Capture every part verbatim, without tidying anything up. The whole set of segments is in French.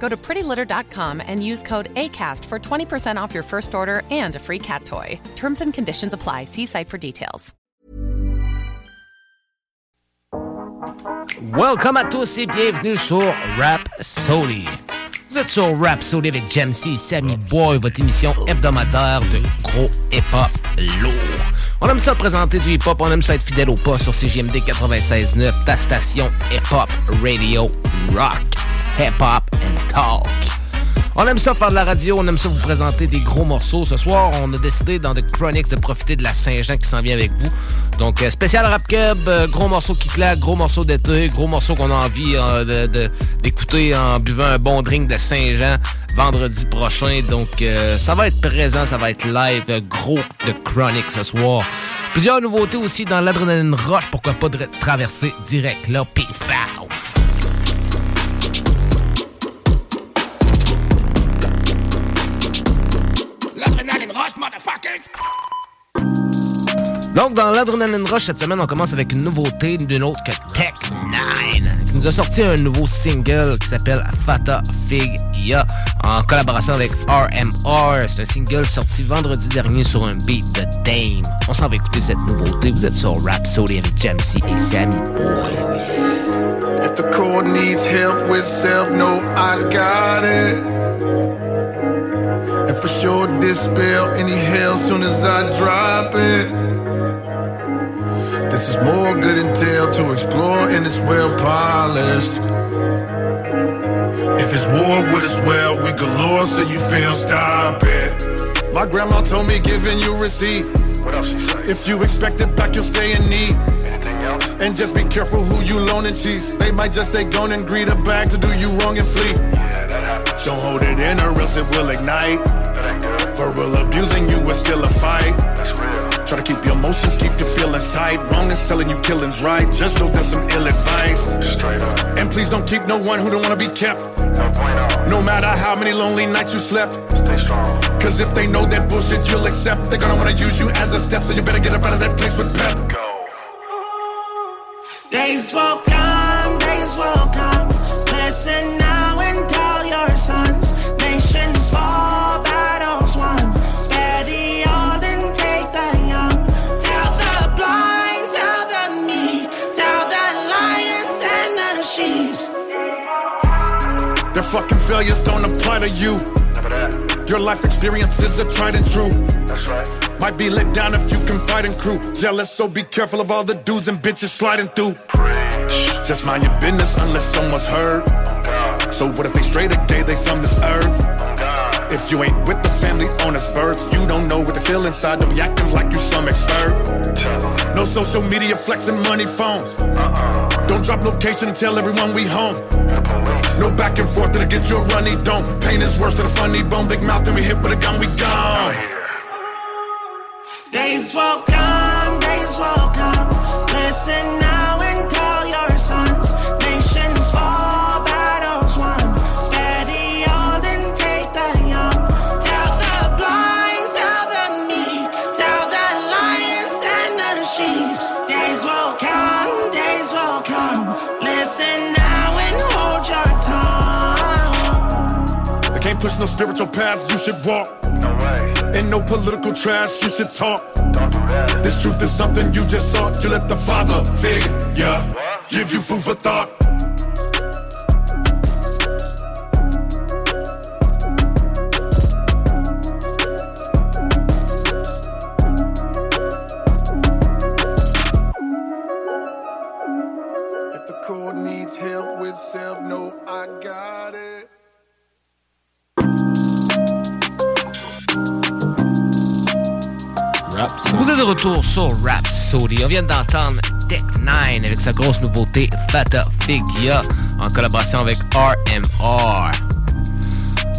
Go to pretty litter dot com and use code ACAST for twenty percent off your first order and a free cat toy. Terms and conditions apply. See site for details. Welcome à tous et bienvenue sur Rapsodie. Vous êtes sur Rapsodie avec Jam`C, Sammy Boy, votre émission hebdomadaire de gros hip-hop lourd. On aime ça présenter du hip-hop, on aime ça être fidèle au pas sur C J M D quatre-vingt-seize neuf, ta station hip-hop, radio, rock, hip-hop and talk. On aime ça faire de la radio, on aime ça vous présenter des gros morceaux. Ce soir, on a décidé dans The Chronic de profiter de la Saint-Jean qui s'en vient avec vous. Donc, spécial Rap Keb, gros morceau qui claque, gros morceau d'été, gros morceau qu'on a envie euh, de, de, d'écouter en buvant un bon drink de Saint-Jean vendredi prochain. Donc, euh, ça va être présent, ça va être live, gros The Chronic ce soir. Plusieurs nouveautés aussi dans l'adrénaline roche, pourquoi pas de traverser direct là, pif, pow. Donc, dans l'Adrenaline Rush, cette semaine, on commence avec une nouveauté, d'une autre que Tech neuf, qui nous a sorti un nouveau single qui s'appelle Fata Fig Ya, en collaboration avec R M R. C'est un single sorti vendredi dernier sur un beat de Dame. On s'en va écouter cette nouveauté. Vous êtes sur Rapsodie avec Jam`C et Sammy Boy. If the core needs help with self, no, I got it. And for sure dispel any hell soon as I drop it. This is more good intel to explore and it's well polished. If it's war with us, well, we galore so you feel stop it. My grandma told me giving you receipt. What else she say? If you expect it back, you'll stay in need. Anything else? And just be careful who you loan and cheats. They might just stay gone and greet a bag to do you wrong and flee. Don't hold it in or else it will ignite. For real, abusing you is still a fight. Try to keep your emotions, keep your feelings tight. Wrong is telling you killing's right. Just know that's some ill advice. And please don't keep no one who don't want to be kept. No matter how many lonely nights you slept. Cause if they know that bullshit you'll accept, they're gonna want to use you as a step. So you better get up out of that place with pep. Days will come, days will come. Listen now and tell your sons. Nations fall, battles won. Spare the old and take the young. Tell the blind, tell the meek, tell the lions and the sheep. Their fucking failures don't apply to you. Your life experiences are tried and true. That's right. Might be let down if you confide in crew. Jealous, so be careful of all the dudes and bitches sliding through. Preach. Just mind your business unless someone's hurt. Oh, so what if they straight gay? They from this earth. Oh, if you ain't with the family on its birth, you don't know what they feel inside them. Acting like you some expert. Tell. No social media flexing money phones. Uh-uh. Don't drop location, tell everyone we home. No back and forth, it'll get you a runny dome. Pain is worse than a funny bone. Big mouth and we hit with a gun, we gone. Days will come, days will come. Listen now and tell your sons. Nations fall, battles won. Spare the old and take the young. Tell the blind, tell the meek, tell the lions and the sheep. Days will come, days will come. Listen now and hold your tongue. They can't push no spiritual paths, you should walk. No way. And no political trash, you should talk. Don't do that. This truth is something you just sought. You let the Father figure, give you food for thought. de retour sur Rapsodie. On vient d'entendre Tech neuf avec sa grosse nouveauté Fata Fig Ya en collaboration avec R M R.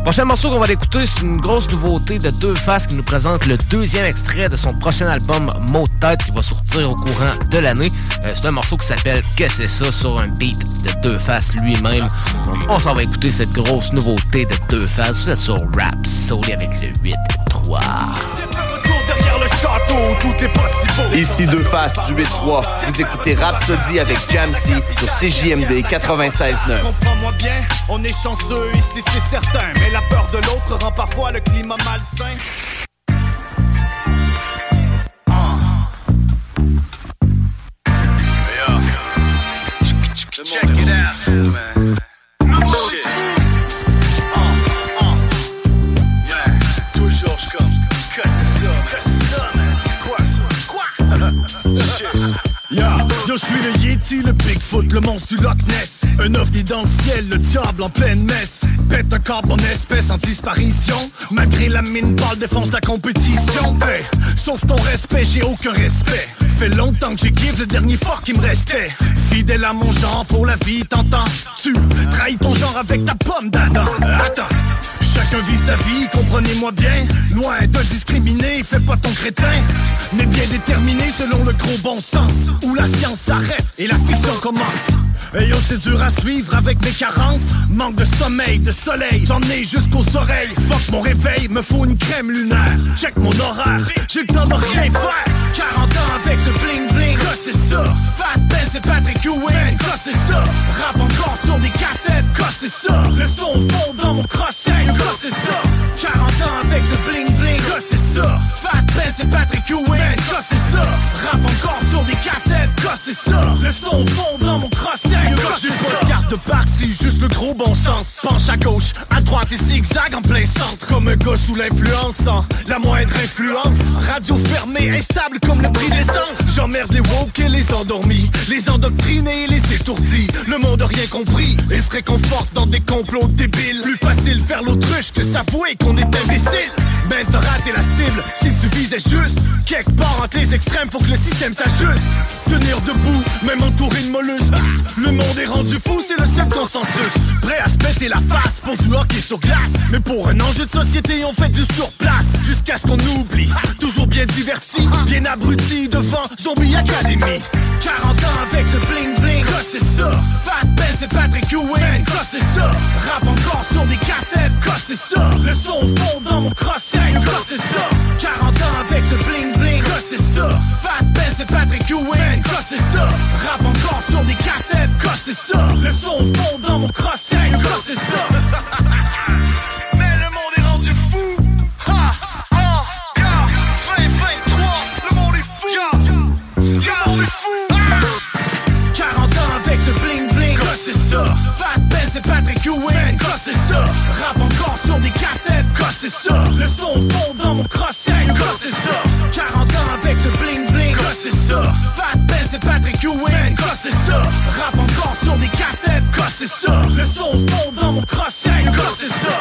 Prochain morceau qu'on va l'écouter, c'est une grosse nouveauté de Deux Faces qui nous présente le deuxième extrait de son prochain album Mot de tête qui va sortir au courant de l'année. Euh, c'est un morceau qui s'appelle Que c'est ça sur un beat de Deux Faces lui-même. On s'en va écouter cette grosse nouveauté de Deux Faces. Vous êtes sur Rapsodie avec le huit trois. Château, tout est possible. Ici Deux Faces du huit trois. Vous écoutez Rapsodie avec Jam`C sur C J M D quatre-vingt-seize neuf. Comprends-moi bien, on est chanceux ici, c'est certain. Mais la peur de l'autre rend parfois le climat malsain. Check it out, man. Yeah. Yo, je suis le Yeti, le Bigfoot, le monstre du Loch Ness. Un ovni dans le ciel, le diable en pleine messe. Pète un corps en espèce en disparition. Malgré la mine, balle défonce la compétition. Hey, sauf ton respect, j'ai aucun respect. Fait longtemps que j'ai give le dernier fuck qui me restait. Fidèle à mon genre pour la vie, t'entends? Tu trahis ton genre avec ta pomme d'Adam. Attends, chacun vit sa vie, comprenez-moi bien. Loin de discriminer, fais pas ton crétin. Mais bien déterminé selon le gros bon sens. Où la science s'arrête et la fiction commence. Et yo, c'est dur à suivre avec mes carences. Manque de sommeil, de soleil, j'en ai jusqu'aux oreilles. Fuck mon réveil, me faut une crème lunaire. Check mon horaire, j'ai le temps de rien faire. quarante ans avec le bling bling, que c'est ça. Fat Ben, c'est Patrick Ewing, que c'est ça. Rap encore sur des cassettes, que c'est ça. Le son fond dans mon crosset, que c'est ça. quarante ans avec le bling bling, que c'est ça. Fat Ben, c'est Patrick Ewing, que c'est ça. Rap encore sur des cassettes, que c'est ça. Le son fond dans mon crosset, que j'ai pas de carte de parti, juste le gros bon sens. Penche à gauche, à droite et zigzag en plein centre. Comme un gars sous l'influence, sans la moindre influence. Radio fermée, instable comme le prix d'essence. J'emmerde les woke et les endormis, les endoctrinés et les étourdis. Le monde a rien compris et se réconforte dans des complots débiles. Plus facile faire l'autruche que s'avouer qu'on est imbécile. Ben t'as raté la cible si tu visais juste. Quelque part entre les extrêmes, faut que le système s'ajuste. Tenir debout, même entouré de mollusques. Le monde est rendu fou, c'est le seul consensus. Prêt à se péter la face pour du hockey sur glace. Mais pour un enjeu de société, on fait du surplace. Jusqu'à ce qu'on oublie, toujours bien diverti. Bien abruti devant Zombie Academy. quarante ans avec le bling bling, que c'est ça. Fat Ben, c'est Patrick Ewing, que c'est ça. Rap encore sur des cassettes, que c'est ça. Le son fond dans mon crosset, que c'est ça. quarante ans avec le bling bling, que c'est ça. Fat Ben, c'est Patrick Ewing, que c'est ça. Rap encore sur des cassettes, que c'est ça. Le son fond dans mon crosset, que c'est ça. Mais le monde est rendu fou. Ha, ha, ya, vingt vingt-trois, le monde est fou. Ya, le monde est fou. Fat Ben, c'est Patrick Ewing, que c'est ça. Rap encore sur des cassettes, que c'est ça. Le son fond dans mon crosset, que c'est ça. quarante ans avec le bling bling, que c'est ça. Fat Ben, c'est Patrick Ewing, que c'est ça. Rap encore sur des cassettes, que c'est ça. Le son fond dans mon crosset, que c'est ça.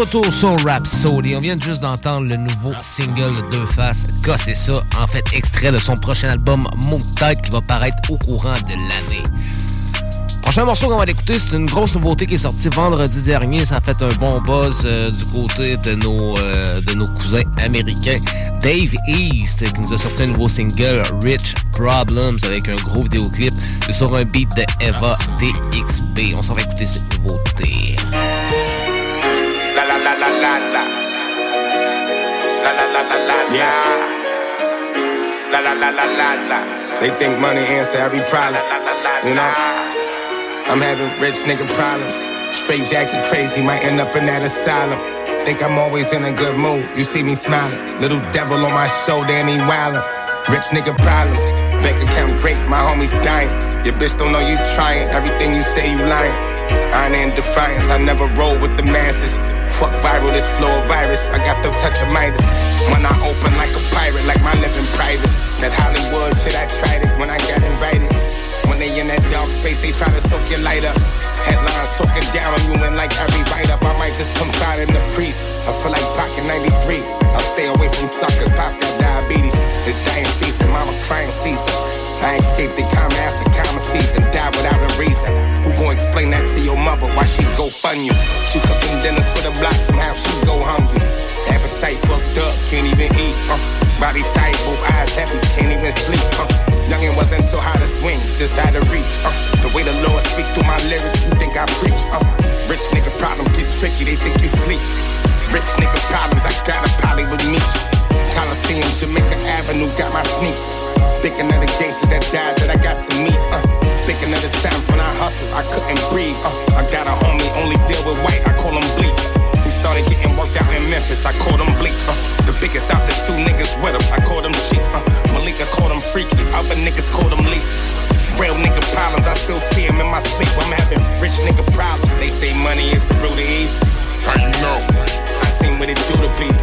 Retour sur Rapsodie. On vient juste d'entendre le nouveau single Deux Faces, que c'est ça, en fait extrait de son prochain album Mot de tête qui va paraître au courant de l'année. Prochain morceau qu'on va l'écouter, c'est une grosse nouveauté qui est sortie vendredi dernier. Ça a fait un bon buzz euh, du côté de nos, euh, de nos cousins américains. Dave East qui nous a sorti un nouveau single Rich Problems avec un gros vidéoclip sur un beat de Eva D X P. On s'en va écouter cette nouveauté. La la la la la la la la la la la la la la la. They think money answer every problem, you know. I'm having rich nigga problems. Straight jacket crazy, might end up in that asylum. Think I'm always in a good mood, you see me smiling. Little devil on my shoulder and he wildin'. Rich nigga problems, bank account break, my homies dying. Your bitch don't know you trying, everything you say you lying. Honor and defiance, I never roll with the masses. Fuck viral, this flow of virus, I got them touch of Midas. When I open like a pirate, like my living private. That Hollywood shit, I tried it when I got invited. When they in that dark space, they try to soak your light up. Headlines talking down on you and like every write-up. I might just confide in the priest. I feel like Pac in ninety-three. I'll stay away from suckers, Pop's got diabetes. It's dying season, mama crying season. I escaped the comma after comma season. Died without a reason. Who gon' explain that to your mother? Why she go fund you? She cooking dinners for the block, somehow she go hungry. Appetite fucked up, can't even eat. uh. Body tight, both eyes heavy, can't even sleep. uh. Youngin' wasn't too how to swing, just how to reach. uh. The way the Lord speak through my lyrics, you think I preach. uh. Rich nigga problems get tricky, they think you sleep. Rich nigga problems, I gotta poly with me. Coliseum, Jamaica Avenue, got my sneaks. Thinking of the gangsters that died that I got to meet. uh. Thinking of the times when I hustled, I couldn't breathe. uh. I got a homie, only deal with white, I call him bleak. Started getting worked out in Memphis, I called them bleak. uh, The biggest out the two niggas with them, I called them cheap. uh, Malika called them freaky, other niggas called them leak. Real nigga problems, I still see them in my sleep. I'm having rich nigga problems, they say money is the root of evil. How you know? I seen what it do to people.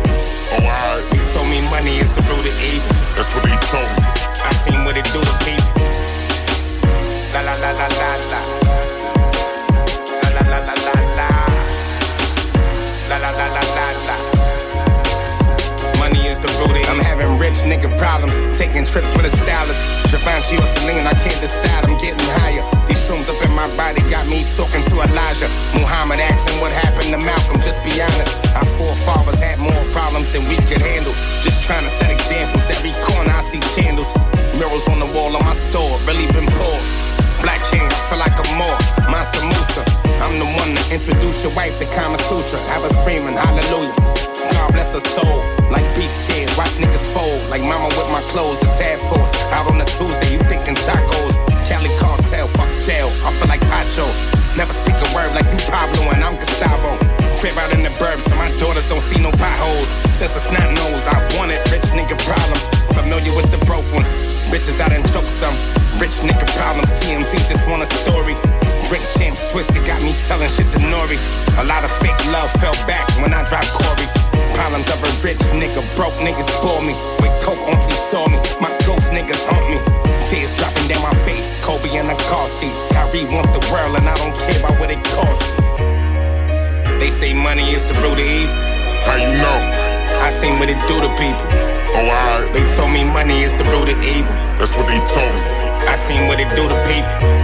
Oh, alright. They told me money is the root of evil. That's what they told me. I seen what it do to people. La la la la la la. La la la la la la. La, la, la, la, la, la. Money is the root. I'm having rich nigga problems, taking trips with a stylist. Givenchy or Celine, I can't decide, I'm getting higher. These shrooms up in my body got me talking to Elijah. Muhammad asking what happened to Malcolm, just be honest. Our forefathers had more problems than we could handle. Just trying to set examples, every corner I see candles. Mirrors on the wall of my store, really been paused. Black king, I feel like a morgue, my samosa. I'm the one to introduce your wife to Kama Sutra. I was screaming hallelujah. God bless her soul. Like beach chairs, watch niggas fold. Like mama with my clothes, the task force. Out on a Tuesday, you thinking tacos. Cali cartel, fuck jail. I feel like Pacho. Never speak a word like you Pablo and I'm Gustavo. Crib out in the burbs so my daughters don't see no potholes. Since a snot nose, I wanted rich nigga problems. Familiar with the broke ones. Bitches, I done choked some. Rich nigga problems. T M Z just want a story. Rick Champs twisted, got me telling shit to Nori. A lot of fake love fell back when I dropped Corey. Problems of a rich nigga, broke niggas bore me. With coke on, he saw me, my ghost niggas haunt me. Tears dropping down my face, Kobe in a car seat. Kyrie wants the world and I don't care about what it costs. They say money is the root of evil. How you know? I seen what it do to people. Oh, alright. They told me money is the root of evil. That's what they told me. I seen what it do to people.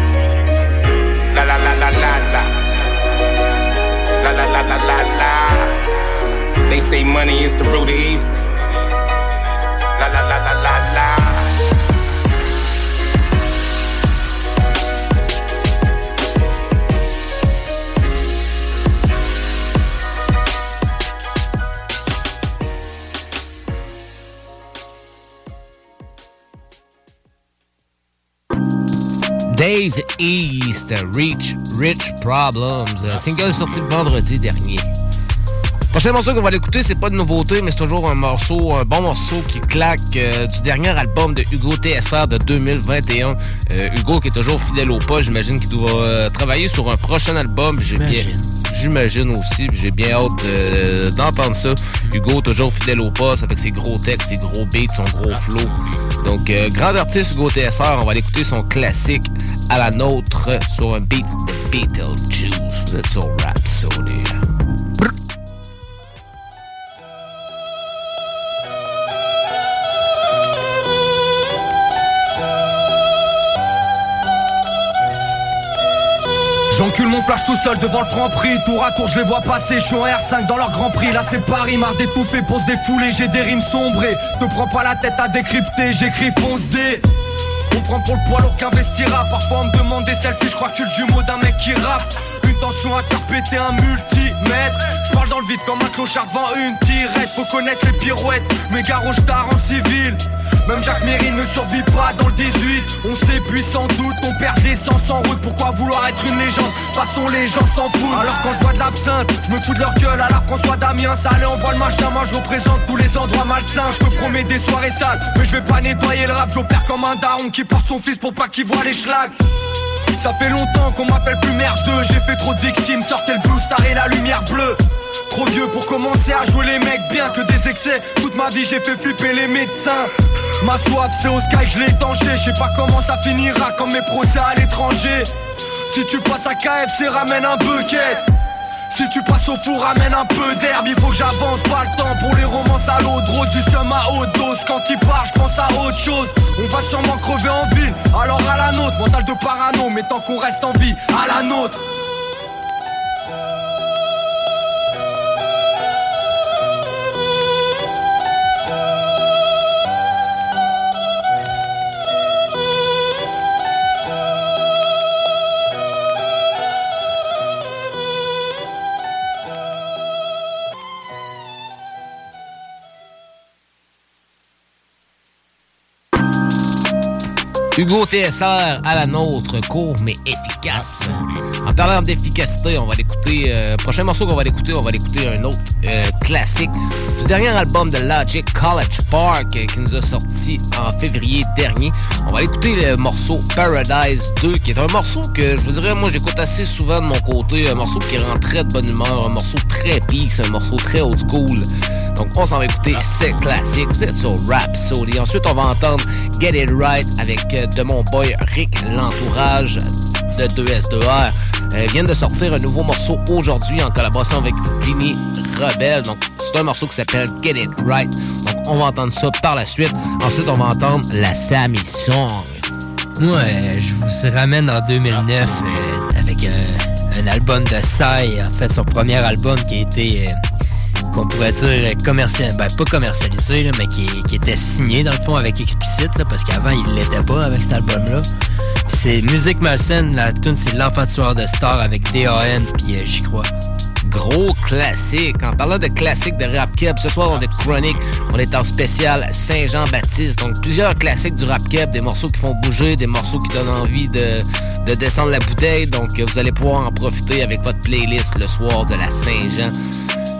La la la la la la. La la la la la la. They say money is the root of evil. La la la la la la. Dave East, Rich, Rich Problems, un single sorti vendredi dernier. Le prochain morceau qu'on va l'écouter, c'est pas de nouveauté, mais c'est toujours un morceau, un bon morceau qui claque euh, du dernier album de Hugo T S R de deux mille vingt et un. Euh, Hugo qui est toujours fidèle au pas, j'imagine qu'il doit euh, travailler sur un prochain album. J'ai bien, j'imagine aussi, j'ai bien hâte euh, d'entendre ça. Hugo toujours fidèle au pas, avec ses gros textes, ses gros beats, son gros flow. Donc, euh, grand artiste Hugo T S R, on va l'écouter son classique à la nôtre sur un beat de Betel Juice. Vous êtes sur Rapsodie. J'encule mon flash tout seul devant le Franc-Prix. Tour à tour je les vois passer, je suis en R cinq dans leur Grand Prix. Là c'est Paris, marre d'étouffer, pose des foulées. J'ai des rimes sombrées, te prends pas la tête à décrypter. J'écris fonce des... On prend pour le poids lourd qu'investira. Parfois on me demande des selfies, je crois que je suis le jumeau d'un mec qui rappe. Une tension à cœur pété, un multimètre. Je parle dans le vide comme un clochard devant une tirette. Faut connaître les pirouettes, mes garages d'art en civil. Même Jacques Mérine ne survit pas dans le dix-huit. On s'épuise sans doute, on perd des sens en route. Pourquoi vouloir être une légende? Façon les gens s'en foutent. Alors quand je bois de l'absinthe, je me fous de leur gueule à la François Damiens. Allez on voit le machin, moi je représente tous les endroits malsains. Je me promets des soirées sales, mais je vais pas nettoyer le rap. J'opère comme un daron qui porte son fils pour pas qu'il voit les schlags. Ça fait longtemps qu'on m'appelle plus merdeux. J'ai fait trop de victimes, sortez le blue star et la lumière bleue. Trop vieux pour commencer à jouer les mecs bien que des excès. Toute ma vie j'ai fait flipper les médecins. Ma soif c'est au sky que je l'ai étanché. Je sais pas comment ça finira quand mes procès à l'étranger. Si tu passes à K F C ramène un bucket. Si tu passes au four ramène un peu d'herbe. Il faut que j'avance, pas le temps pour les romances à l'eau de rose. Du seum à haute dose, quand il part je pense à autre chose. On va sûrement crever en ville, alors à la nôtre. Mental de parano, mais tant qu'on reste en vie, à la nôtre. Hugo T S R à la nôtre, court mais efficace. En parlant d'efficacité, on va l'écouter. Euh, prochain morceau qu'on va l'écouter, on va l'écouter un autre euh, classique du dernier album de Logic, College Park, qui nous a sorti en février dernier. On va l'écouter le morceau Paradise deux, qui est un morceau que je vous dirais, moi j'écoute assez souvent de mon côté, un morceau qui rend très de bonne humeur, un morceau très peace, un morceau très old school. Donc on s'en va écouter ces classiques. Vous êtes sur Rapsodie. Ensuite, on va entendre Get It Right avec de mon boy Rick, l'entourage de deux S deux R. Ils viennent de sortir un nouveau morceau aujourd'hui en collaboration avec Vinny Rebelle. Donc c'est un morceau qui s'appelle Get It Right. Donc on va entendre ça par la suite. Ensuite, on va entendre la Sammy Song. Moi, euh, je vous ramène en deux mille neuf euh, avec un, un album de Sai. En fait, son premier album qui a été... Euh, qu'on pourrait dire commercial, ben pas commercialisé, là, mais qui, qui était signé dans le fond avec Explicit, là, parce qu'avant il l'était pas avec cet album-là. C'est Musique Malsaine, la tune c'est L'Enfant Tueur de Star avec D A N puis euh, j'y crois. Gros classique. En parlant de classiques de rap keb, ce soir on est chronique, on est en spécial Saint-Jean-Baptiste. Donc plusieurs classiques du rap keb, des morceaux qui font bouger, des morceaux qui donnent envie de, de descendre la bouteille. Donc vous allez pouvoir en profiter avec votre playlist le soir de la Saint-Jean.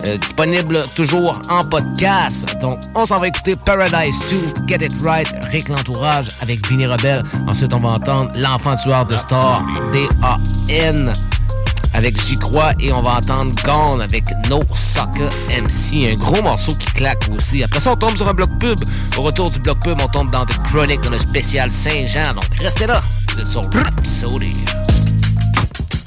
Euh, disponible toujours en podcast. Donc on s'en va écouter Paradise deux, Get It Right, Rick l'entourage avec Vinny Rebelle. Ensuite on va entendre L'Enfant Tueur de Star, D A N avec J'y Crois, et on va entendre Gone avec No Sucker M C. Un gros morceau qui claque aussi. Après ça, on tombe sur un bloc pub. Au retour du bloc pub, on tombe dans The Chronic, dans le spécial Saint-Jean. Donc restez là, vous êtes sur Rapsodie.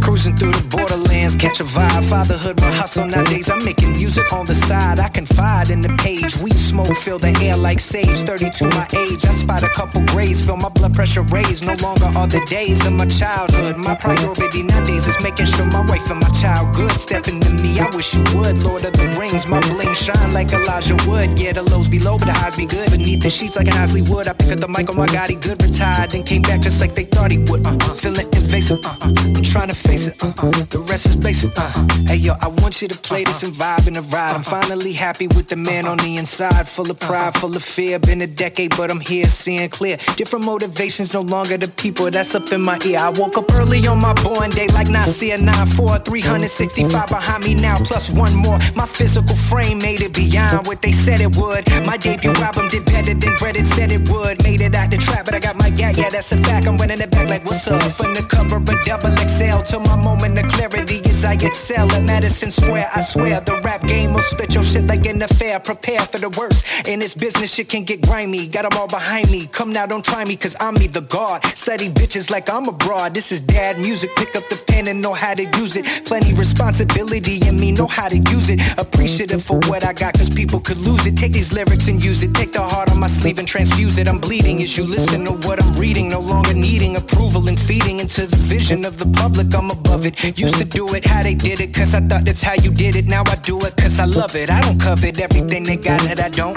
Cruising through the borderlands, catch a vibe. Fatherhood, my hustle nowadays. I'm making music on the side. I confide in the page. Weed smoke, fill the air like sage. thirty-two my age, I spot a couple grays. Feel my blood pressure raise. No longer are the days of my childhood. My priority nowadays is making sure my wife and my child good. Step into me, I wish you would. Lord of the Rings, my bling shine like Elijah Wood. Yeah, the lows be low, but the highs be good. Beneath the sheets like an Isley Wood. I pick up the mic on my God, he good. Retired, then came back just like they thought he would. Uh-uh, feeling invasive. Uh-uh, I'm trying to face it. Uh-uh, the rest is basic. Uh-uh, hey yo, I want you to play this and vibe and ride. I'm finally happy with the man on the inside. Full of pride, full of fear. Been a decade, but I'm here seeing clear. Different motivations, no longer the people that's up in my ear. I woke up early on my born day like Nasir nine four. three sixty-five behind me now, plus one more. My physical frame made it beyond what they said it would. My debut album did better than Reddit said it would. Made it out the trap, but I got my gat, yeah, that's a fact. I'm running it back like, what's up? From the cover of Double X L to my moment of clarity as I excel at Madison Square. I swear the rap game will spit your shit like an affair. Prepare for the worst. In this business shit can get grimy. Got them all behind me. Come now, don't try me, cause I'm me the god. Study bitches like I'm abroad. This is dad music. Pick up the pen and know how to use it. Plenty responsibility in me, know how to use it. Appreciative for what I got, cause people could lose it. Take these lyrics and use it. Take the heart on my sleeve and transfuse it. I'm bleeding as you listen to what I'm reading. No longer needing approval and feeding into the vision of the public. I'm above it. Used to do it how they did it, cause I thought that's how you did it. Now I do it cause I love it. I don't covet everything they got that I don't.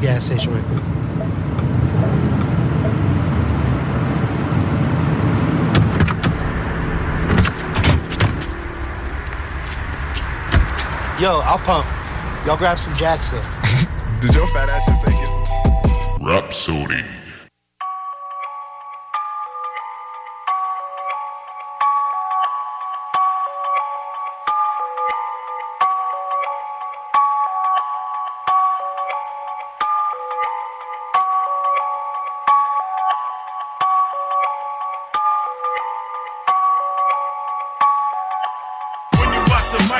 Gas station right quick. Yo, I'll pump. Y'all grab some jacks up. Did your fat ass just take it? Rapsodie.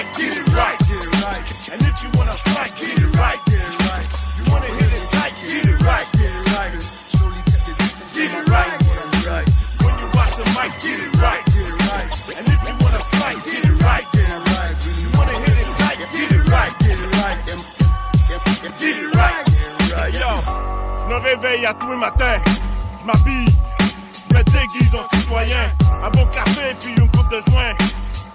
Get it right, get it right. And if you wanna fight, get it right, get it right. When you watch the mic, get it right, get it right. And if you wanna fight, get it right, get it right. When you watch the mic, get it right, get it right. And if you wanna fight, get it right, get it right. When you watch the mic, get it right, get it right. And if you wanna fight, get it right, get it right.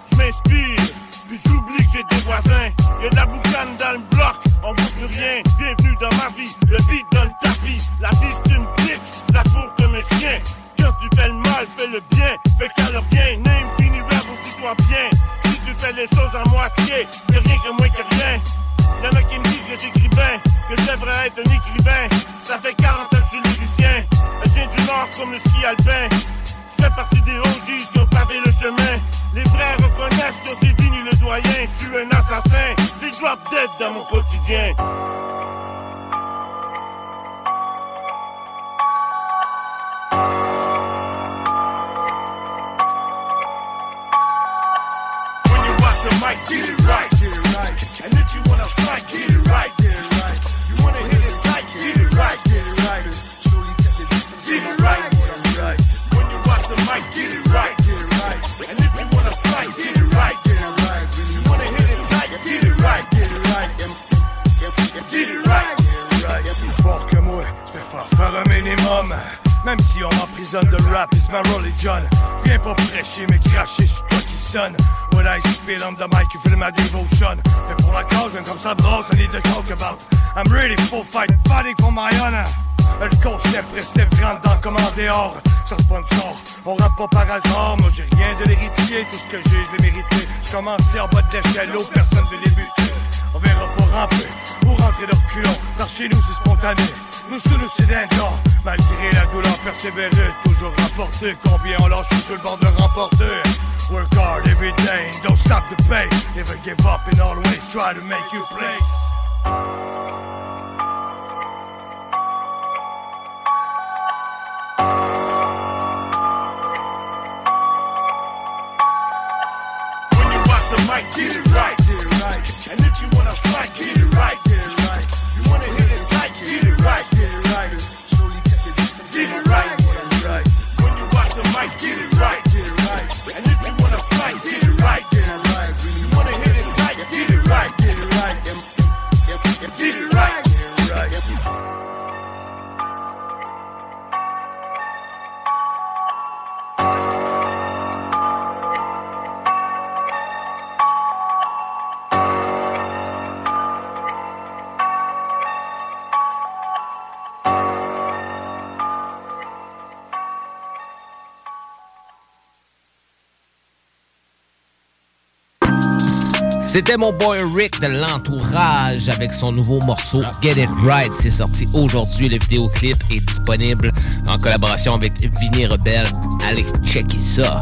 C'était mon boy Rick de l'entourage avec son nouveau morceau Get It Right. C'est sorti aujourd'hui. Le vidéoclip est disponible en collaboration avec Vinny Rebelle. Allez, checker ça.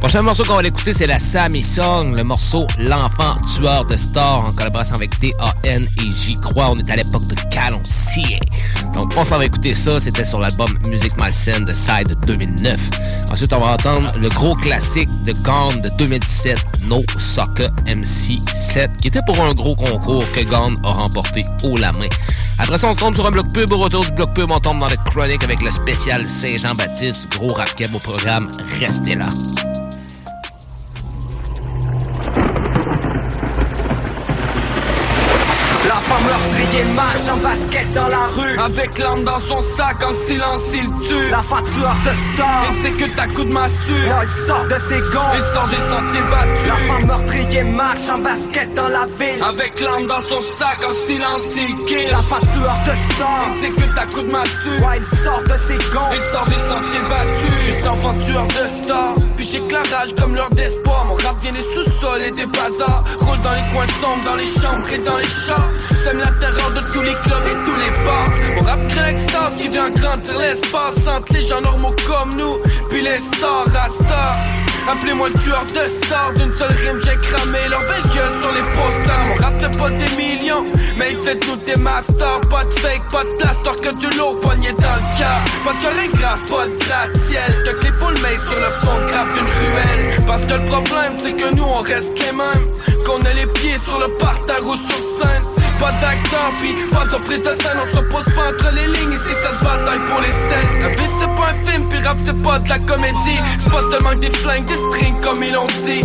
Prochain morceau qu'on va l'écouter, c'est la Sammy Song, le morceau L'Enfant Tueur de Star en collaboration avec D A N et J'y Crois. On est à l'époque de Calonsier. Donc, on s'en va écouter ça. C'était sur l'album Musique Malsaine de Sai de deux mille neuf. Ensuite, on va entendre le gros classique de G A N de deux mille dix-sept, No Sucker M C sept, qui était pour un gros concours que G A N a remporté haut la main. Après ça, on se tombe sur un bloc pub. Au retour du bloc pub, on tombe dans le chronique avec le spécial Saint-Jean-Baptiste. Gros rap-keb au programme. Restez là. Meurtrier marche en basket dans la rue, avec l'arme dans son sac, en silence il tue. L'enfant tueur de star exécute à coups de massue. Là il sort de ses gonds, il sort des sentiers battus. L'enfant meurtrier marche en basket dans la ville, avec l'arme dans son sac, en silence il kill. L'enfant tueur de star exécute à coups de massue. Ouais il sort de ses gonds, il sort des sentiers battus. Juste enfant tueur de star, puis j'éclairage comme l'heure d'espoir. Mon rap vient des sous-sols et des bazars, roule dans les coins sombres, dans les chambres et dans les chars. La terreur de tous les clubs et tous les bars. On rappe crée l'extase qui vient grandir l'espace entre les gens normaux comme nous, puis les stars à stars. Appelez-moi le tueur de stars, d'une seule rime j'ai cramé leur gueule sur les posters. Mon rap fait pas des millions, mais il fait tout des masters. Pas de fake, pas de plaster, que du lourd poignet dans le cœur. Pas de chorégraphe, pas de gratte-ciel, de clip ou le mec sur le fond grave d'une ruelle. Parce que le problème c'est que nous on reste les mêmes, qu'on a les pieds sur le parterre ou sur scène. Pas d'acteur, pis pas de prise de scène. On se pose pas entre les lignes, ici ça se bataille pour les scènes. La vie c'est pas un film, pis rap c'est pas de la comédie. C'est pas seulement des flingues, des strings comme ils l'ont dit.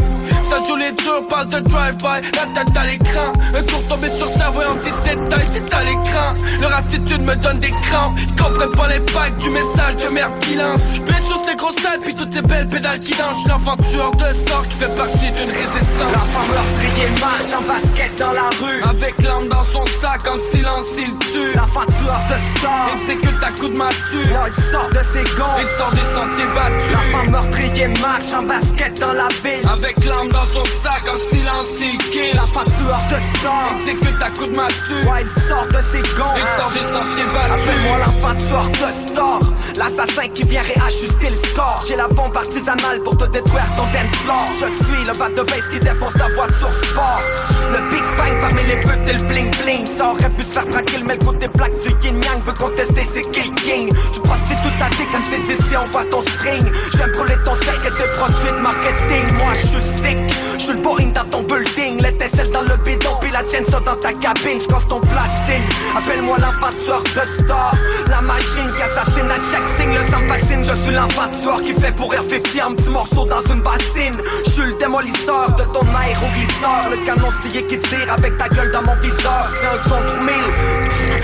Ça joue les durs, parle de drive-by, la tête à l'écran. Un tour tombé sur ta voyance, c'est détail, c'est à l'écran. Leur attitude me donne des crampes, ils comprennent pas l'impact du message de merde qu'ils lancent. J'pèse sur ces grosses têtes, pis toutes ces belles pédales qui dansent. L'enfant tueur de sort qui fait partie d'une résistance. L'enfant meurtrier marche en basket dans la rue, avec l'arme dans son sac, en silence il tue. L'enfant tueur de star exécute à coups de massue. Là il sort de ses gonds, il sort des sentiers battus. L'enfant meurtrier marche en basket dans la ville, avec l'arme dans son sac, en silence il kill. L'enfant tueur de star exécute à coups de massue. Ouais il sort de ses gonds, il sort des sentiers battus. Appelle-moi l'enfant tueur de star, l'assassin qui vient réajuster le score. J'ai la bombe artisanale pour te détruire ton dance floor. Je suis le bat de base qui défonce ta voiture sport. Le big bang parmi les buts et le bling bling. Ça aurait pu se faire tranquille, mais le coup des plaques du yin yang veut contester ses kill king. Tu prostitues tout assez comme c'est ici on voit ton string. J'aime brûler ton cercle et tes produits de marketing. Moi je suis sick, je suis le boring dans ton building. L'étincelle dans le bidon puis la chaîne sort dans ta cabine. J'casse ton platine, appelle-moi l'enfant tueur de star. La machine qui assassine à chaque signe, le sang fascine. Je suis l'enfant tueur qui fait pour rire fait fier un petit morceau dans une bassine. Je suis le démolisseur de ton aéroglisseur, le canon scié qui tire avec ta gueule dans mon viseur. C'est un contre mille,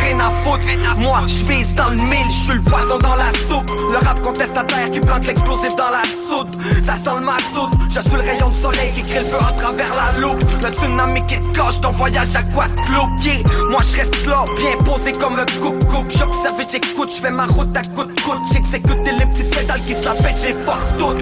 rien à foutre. Moi j'vise dans le mille, j'suis le poisson dans la soupe. Le rap contestataire qui plante l'explosif dans la soude. Ça sent le mazout, je suis le rayon de soleil qui crée le feu à travers la loupe. Le tsunami qui te coche, ton voyage à Guadeloupe. Yeah. Moi j'reste là, bien posé comme un coupe-coupe. J'observe et j'écoute, j'fais ma route à coude-coude. J'exécute les petites pédales qui se la pètent, j'ai fort tout.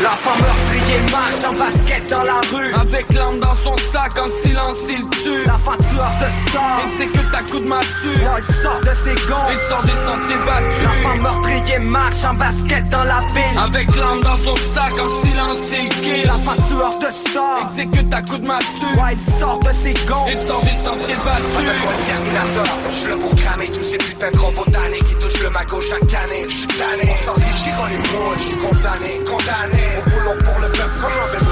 L'enfant meurtrier marche en basket dans la rue, avec l'arme dans son sac, en silence il tue. L'enfant tueur de star exécute à coups de massue. Là il sort de ses gonds, il sort des sentiers battus. L'enfant meurtrier marche en basket dans la ville, avec l'arme dans son sac, en silence il kill. L'enfant tueur de star exécute à coups de massue. Ouais il sort de ses gonds, il sort des sentiers battus. Appelle-moi le Terminator, j'suis le pour cramer tous ces putains de robots damnés qui touchent le magot chaque année. J'suis tanné, on s'enrichit dans les boules, j'suis condamné, condamné. Au boulot pour le peuple comme un bête.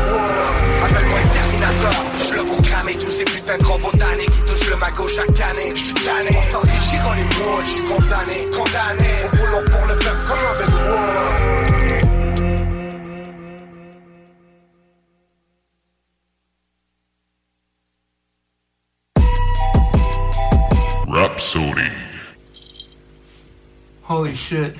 Appelle-moi le Terminator, j'suis le pour cramer tous ces putains de robots damnés qui touchent le magot chaque année. J'suis tanné, on s'enrichit dans les boules, j'suis condamné, condamné. Au boulot pour le peuple comme un bête. Rapsodie. Holy shit.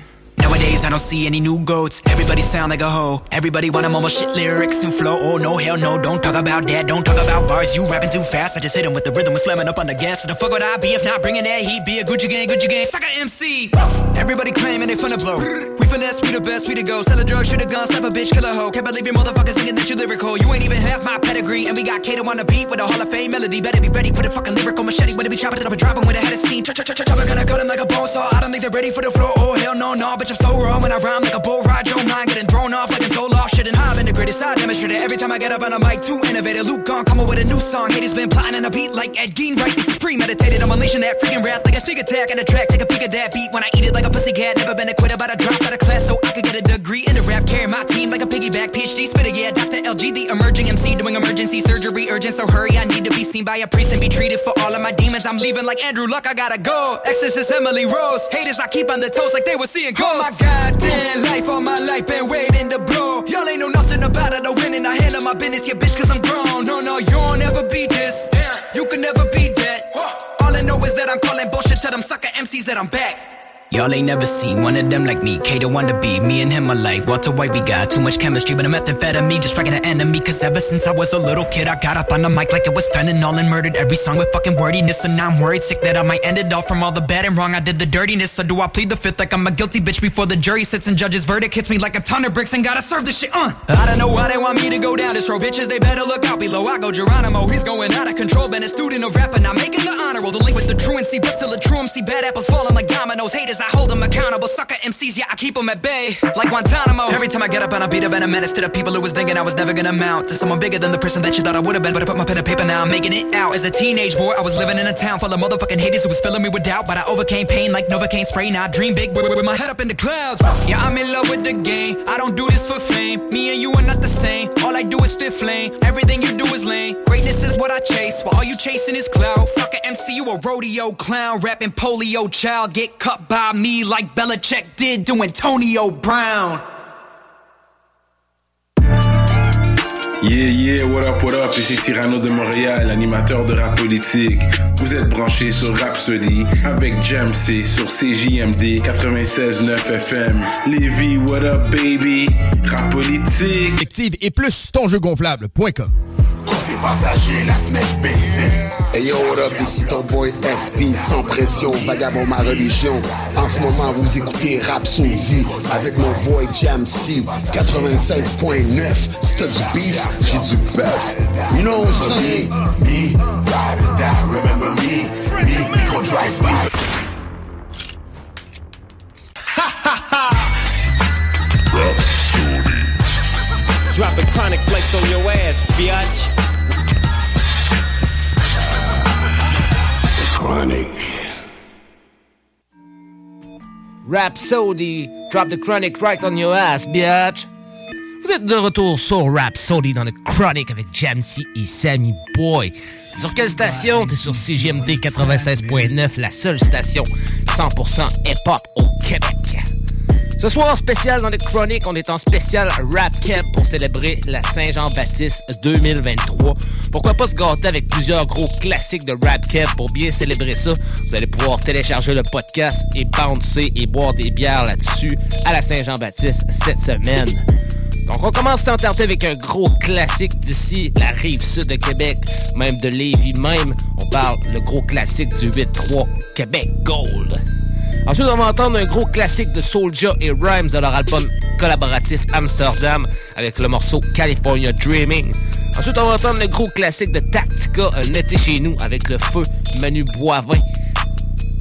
Nowadays I don't see any new goats. Everybody sound like a hoe. Everybody wanna mumble shit lyrics and flow. Oh no, hell no, don't talk about that. Don't talk about bars, you rapping too fast. I just hit him with the rhythm and slamming up on the gas. What the fuck would I be if not bringing that heat? Be a Gucci gang, Gucci gang, sucker M C. Everybody claiming they finna blow. We finesse, we the best, we the go. Sell a drug, shoot a gun, slap a bitch, kill a hoe. Can't believe your motherfuckers thinking that you lyrical. You ain't even half my pedigree. And we got Kato on the beat with a Hall of Fame melody. Better be ready for the fucking lyrical machete. Better be chopping it up and dropping with a head of steam. Chopper gonna cut him like a bonesaw. I don't think they're ready for the flow. Oh hell no, no, bitch, I'm so wrong. When I rhyme like a bull ride, your mind getting thrown off like it's so lost. Shit, and I've been the greatest, I demonstrated. Every time I get up on a mic, too innovative. Luke gone, come up with a new song. Haters been plotting on a beat like Ed Gein, right? This is premeditated. I'm unleashing that freaking wrath like a sneak attack on a track. Take a peek at that beat when I eat it like a pussycat. Never been a quitter, but I dropped out of class so I could get a degree in the rap. Carry my team like a piggyback. PhD spitter, yeah, Doctor L G, the emerging M C, doing emergency surgery, urgent. So hurry, I need to be seen by a priest and be treated for all of my demons. I'm leaving like Andrew Luck, I gotta go. Exorcist Emily Rose, haters I keep on the toes like they were seeing ghosts. Oh my goddamn life, all my life been waiting to blow. Y'all ain't know nothing about it, I win and I handle my business, yeah, bitch, cause I'm grown. No, no, you'll never be this. Damn, you can never be that. All I know is that I'm calling bullshit to them sucker M Cs that I'm back. Y'all ain't never seen one of them like me. Kato on the beat, me and him alike. Walter White, we got too much chemistry, but I'm methamphetamine, just striking an enemy. Cause ever since I was a little kid, I got up on the mic like it was fentanyl and murdered every song with fucking wordiness. And now I'm worried sick that I might end it all from all the bad and wrong I did, the dirtiness. So do I plead the fifth like I'm a guilty bitch before the jury sits and judge's verdict hits me like a ton of bricks and gotta serve this shit, uh I don't know why they want me to go down this road. Bitches, they better look out below. I go Geronimo, he's going out of control. Been a student of rapping, I'm making the honor roll. The link with the truancy, but still a true M C. Bad apples falling like dominoes. Haters, I hold them accountable. Sucker M Cs, yeah, I keep them at bay like Guantanamo. Every time I get up and I beat up and a menace to the people who was thinking I was never gonna amount to someone bigger than the person that you thought I would've been. But I put my pen to paper, now I'm making it out. As a teenage boy, I was living in a town full of motherfucking haters who was filling me with doubt. But I overcame pain like Novocaine spray. Now I dream big with, with my head up in the clouds. Yeah, I'm in love with the game. I don't do this for fame. Me and you are not the same. All I do is spit flame. Everything you do is lame. Greatness is what I chase, while all you chasing is clout. Sucker M C, you a rodeo clown. Rapping polio child, get cut by me like Belichick did to Antonio Brown. Yeah, yeah, what up, what up, ici Cyrano de Montréal, animateur de rap politique. Vous êtes branchés sur Rapsodie avec Jam`C sur C J M D quatre-vingt-seize neuf F M. Lévi, what up, baby? Rap politique. Active et plus ton jeu gonflable point com. Côté passager, la semaine B. Hey yo, what up, ici ton boy S P, sans pression, vagabond ma religion. En ce moment, vous écoutez Rapsodie avec mon boy Jam`C, quatre-vingt-seize neuf. Si t'as du beef, j'ai du bœuf. You know what I'm saying? Me, ride or die, remember me, me, micro drive by. Ha ha ha! Rapsodie. Drop a chronic flex on your ass, biatch. Chronic. Rapsodie, drop the chronic right on your ass, bitch. Vous êtes de retour sur Rapsodie dans le Chronic avec Jam`C et Sammy Boy. T'es sur quelle station? T'es sur C J M D quatre-vingt-seize neuf, la seule station cent pour cent hip-hop au Québec. Ce soir, en spécial dans le Chronic, on est en spécial Rap Cap pour célébrer la Saint-Jean-Baptiste deux mille vingt-trois. Pourquoi pas se gâter avec plusieurs gros classiques de Rap Cap pour bien célébrer ça. Vous allez pouvoir télécharger le podcast et bouncer et boire des bières là-dessus à la Saint-Jean-Baptiste cette semaine. Donc, on commence sans tarder avec un gros classique d'ici, la rive sud de Québec, même de Lévis même. On parle le gros classique du huit trois, Québec Gold. Ensuite, on va entendre un gros classique de Soulja et Rhymes de leur album collaboratif Amsterdam avec le morceau California Dreaming. Ensuite, on va entendre le gros classique de Tactica, Un été chez nous avec le feu Manu Boivin.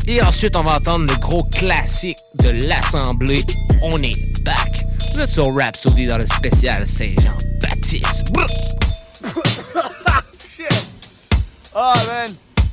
Et ensuite, on va entendre le gros classique de l'Assemblée, On est back. Vous êtes sur Rapsodie dans le spécial Saint-Jean-Baptiste. Ah, oh, man,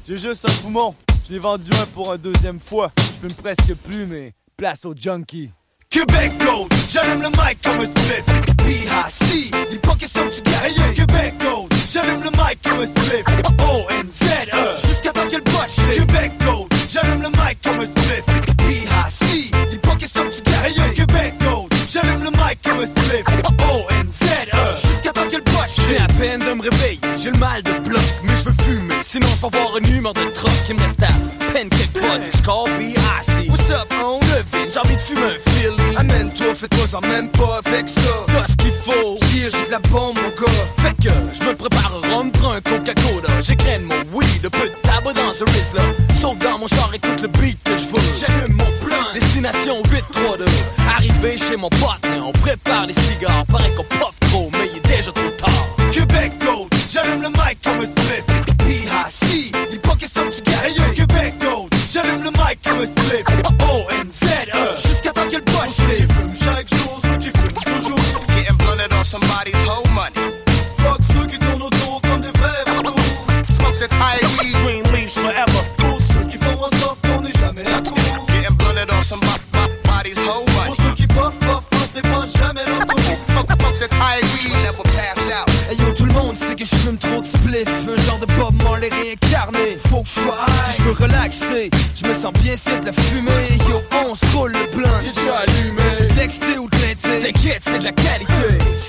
j'ai juste un poumon. Je l'ai vendu un pour une deuxième fois. Je fume presque plus, mais place aux junkies. Québec Gold, j'allume le mic comme un spliff. P I C, il n'est pas question que tu gagnes. Québec Gold, j'allume le mic comme un spliff. O N Z E, jusqu'à temps qu'elle poche. Québec Gold, j'allume le mic comme un spliff. P I C, il n'est pas question que tu gagnes. Québec Gold, j'allume le mic comme un spliff. O N Z E, jusqu'à temps qu'elle poche. Je viens à peine de me réveiller, j'ai le mal de bloc, mais je veux fumer. Sinon je vais avoir une humeur de troc qui me reste à peine quelques potes. Je call B I C. What's up, on le vide, j'ai envie de fumer un fil. fais-toi ça même pas avec ça. T'as ce qu'il faut, yeah, j'ai de la bombe mon gars. Fait que je me prépare à rhum, prends un Coca-Cola. J'écrène mon weed, un peu de tabac dans ce wrist là. Saute dans mon char, écoute le beat que je veux. J'allume mon plan, destination huit trois deux. Arrivé chez mon partenaire, on prépare les cigares. Paraît qu'on puff trop, mais il est déjà trop tard. Québec Gold, j'allume le mic comme un spliff. P I C, il pas question du gars. Hey yo, Québec Gold, j'allume le mic comme un spliff. O N Z E, jusqu'à temps qu'il bosse. Qui fume chaque jour, ceux qui fument toujours. Getting blunted on somebody's whole money. Fuck ceux qui tournent autour comme des vrais bateaux. Smoke the Thai weed, green leaves forever. Pour ceux qui font en sorte qu'on n'est jamais à court. Getting blunted on somebody's whole money. Pour ceux qui puff, puff, puff, mais pas jamais à court. Fuck the Thai weed, never passed out. Hey yo, tout le monde sait que je fume trop de spliff. Un genre de Bob Marley réincarné. Faut que je sois high, si je veux relaxer. Je me sens bien, c'est de la fumée. Yo, on se roule le blunt. Y'a déjà allumé. Texté ou teinté. T'inquiète, c'est de la qualité.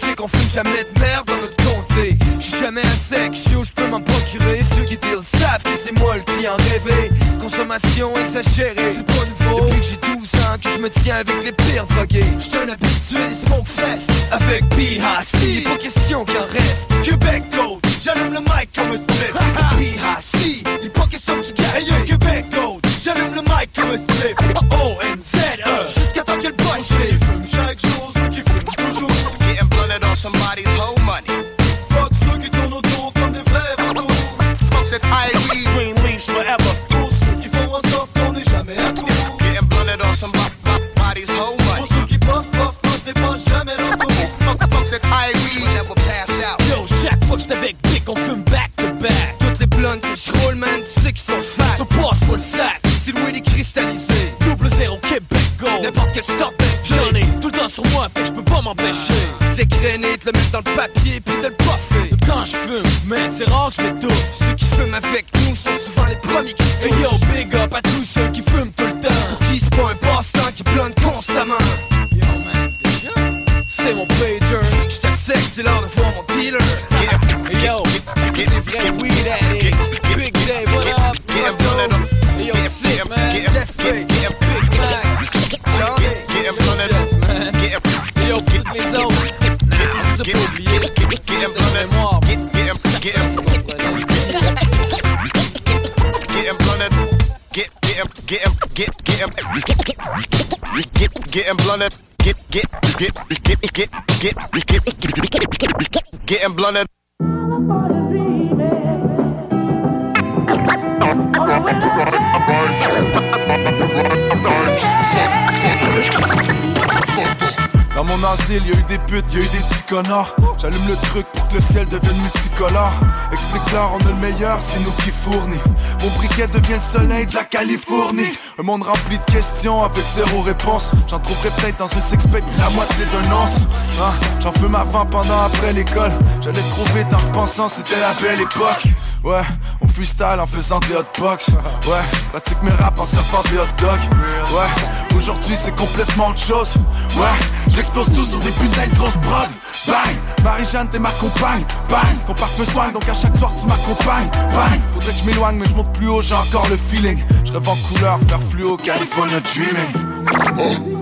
Tu sais qu'on fume jamais de merde dans notre comté. J'suis jamais un sec, j'suis où j'peux m'en procurer. Ceux qui deal savent que c'est moi le client rêvé. Consommation exagérée, c'est pas nouveau. Depuis que j'ai douze ans que j'me tiens avec les pires drogués. J'suis un habitué des smoke fest avec B I C. Pas question qu'un rêve. Québec Gold, j'allume le mic comme un split. P I C, il pas question que tu gagnes. Québec Gold, j'allume le mic comme un split. O N Z E, jusqu'à temps qu'elle bosse. Ceux qui fument chaque jour, ceux qui fument toujours. Getting blunted on somebody's whole money. Fuck ceux qui tournent autour comme des vrais bateaux. Smoke the Thai weed, green leaves forever. Pour ceux qui font en sorte qu'on n'est jamais à court. Getting blunted on somebody's whole money. Pour ceux qui puff, puff, puff, mais pas jamais dans le dos. Fuck the Thai weed, never passed out. Chaque fois que j'suis avec Dick, on fume back to back. Toutes les blondes que j'roule, man, tu sais qu'ils sont fat. S'en passe pour le sac, c'est le Willy cristallisé. Double zéro Québec Gold, n'importe quelle sorte de j'en ai tout le temps sur moi, fait que j'peux pas m'empêcher. T'es grainé, te le mettre dans le papier, puis te le puffer. Quand j'fume, man, c'est rare que j'fais tout. Ceux qui fument avec nous sont souvent les premiers qui se. Hey yo, big up à tous ceux qui fument tout le temps. Pour qui c'est pas un passe-temps qui blonde constamment. Yo, man, déjà? C'est mon pager, j't'ai sec, c'est l'heure de voir mon dealer. Yo, get the vrai weed addict. Big Dave, what up? Get him, yo, sick, man. Get him, get him, big Max. Get him, man. Get him, yo, get mes autres. Nah, j'ai pas oublié. Get him, get him, get him. Get him, get him, get him, get him, get him, get him, blunted. Get, get, get, get, get, get, get, getting blunted. Dans mon asile, y'a eu des putes, y'a eu des petits connards. J'allume le truc pour que le ciel devienne multicolore. Explique-leur, on est le meilleur, c'est nous qui fournit. Mon briquet devient le soleil de la Californie. Un monde rempli de questions avec zéro réponse. J'en trouverai peut-être dans ce six-pack la moitié d'un once. Hein? J'en fume avant, pendant, après l'école. J'allais trop vite en repensant, c'était la belle époque. Ouais, on freestyle en faisant des hot box. Ouais, pratique mes raps en servant des hot dogs. Ouais, aujourd'hui c'est complètement autre chose. Ouais, j'explose tout sur des putains de grosses brogues. Bang, Marie-Jeanne t'es ma compagne. Bang, ton parc me soigne donc à chaque soir tu m'accompagnes. Bang, faudrait que je m'éloigne mais je monte plus haut, j'ai encore le feeling. Je rêve en couleur, faire fluo, California dreaming.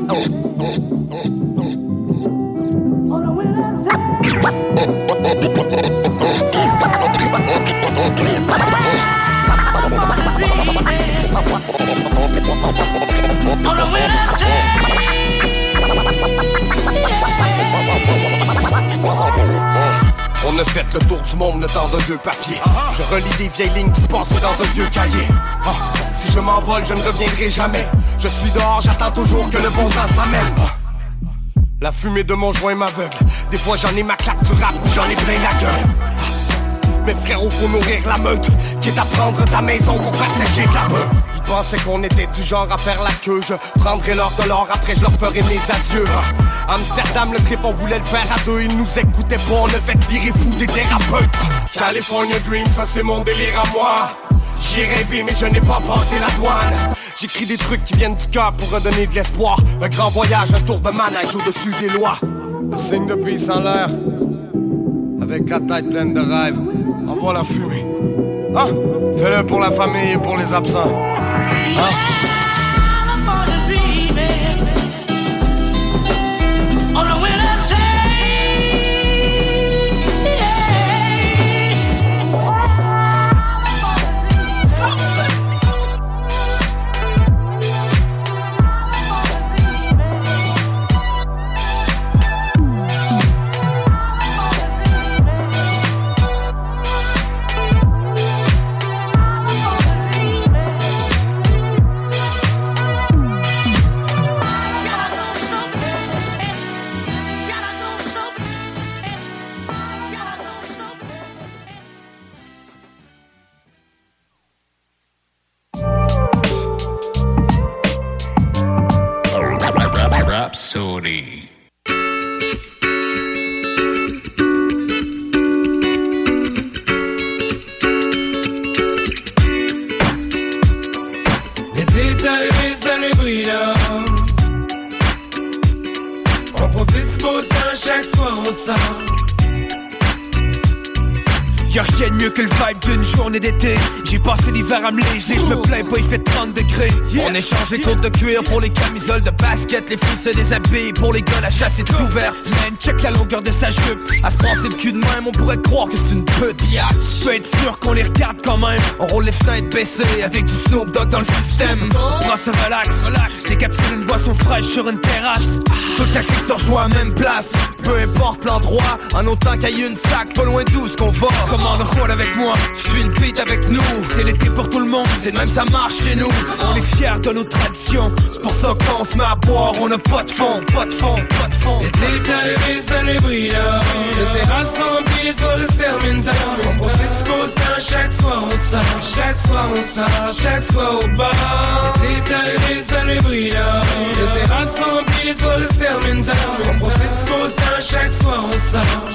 On a fait le tour du monde, le temps d'un vieux papier. Je relis des vieilles lignes qui passent dans un vieux cahier. Oh, si je m'envole, je ne reviendrai jamais. Je suis dehors, j'attends toujours que le bon temps s'amène. Oh, la fumée de mon joint m'aveugle. Des fois j'en ai ma claque du rap, j'en ai plein la gueule. Mes frérots, faut nourrir la meute. Quitte à prendre ta maison pour faire sécher de la meute. Ils pensaient qu'on était du genre à faire la queue. Je prendrai leur dollar, après je leur ferai mes adieux. Amsterdam, le trip, on voulait le faire à deux. Ils nous écoutaient pas, on le fait virer fou des thérapeutes. California Dream, ça c'est mon délire à moi. J'ai rêvé mais je n'ai pas passé la douane. J'écris des trucs qui viennent du cœur pour redonner de l'espoir. Un grand voyage, un tour de manège au-dessus des lois. Le signe de peace en l'air, avec la tête pleine de rêves. Envoie la fumée. Hein? Fais-le pour la famille et pour les absents. Hein? Rapsodie. L'été est arrivé, ça les brille là. On profite du beau temps, chaque soir on sort. Y'a rien de mieux que le vibe d'une journée d'été. J'ai passé l'hiver à me léger, je me plains pas, il fait trente degrés. On échange les côtes de cuir pour les camisoles de basket. Les filles se déshabillent, pour les gars la chasse est ouverte. Man, check la longueur de sa jupe. À se brasser le cul de même, on pourrait croire que c'est une pute. Je peux être sûr qu'on les regarde quand même. On roule les fenêtres baissées avec du Snoop Dogg dans le système. Prends ce relax, j'ai capté une boisson fraîche sur une terrasse. Toute la clique se rejoint à même place. Peu importe l'endroit, en autant qu'il y ait une sac pas loin d'où ce qu'on va. Comment on roule avec moi, tu suis une beat avec nous. C'est l'été pour tout le monde, c'est de même ça marche chez nous. On est fiers de nos traditions, c'est pour ça qu'on se met à boire. On a pas de fond, pas de fond, pas de fond. L'été est arrivé, ça les brille là. Les terrasses sont pliées sur le terminal. On profite du beau temps, chaque soir on sort. Chaque soir on sort, chaque soir au bar. L'été est arrivé, ça les brille là. Les terrasses sont pliées sur le terminal. On profite du beau temps, chaque soir on sort.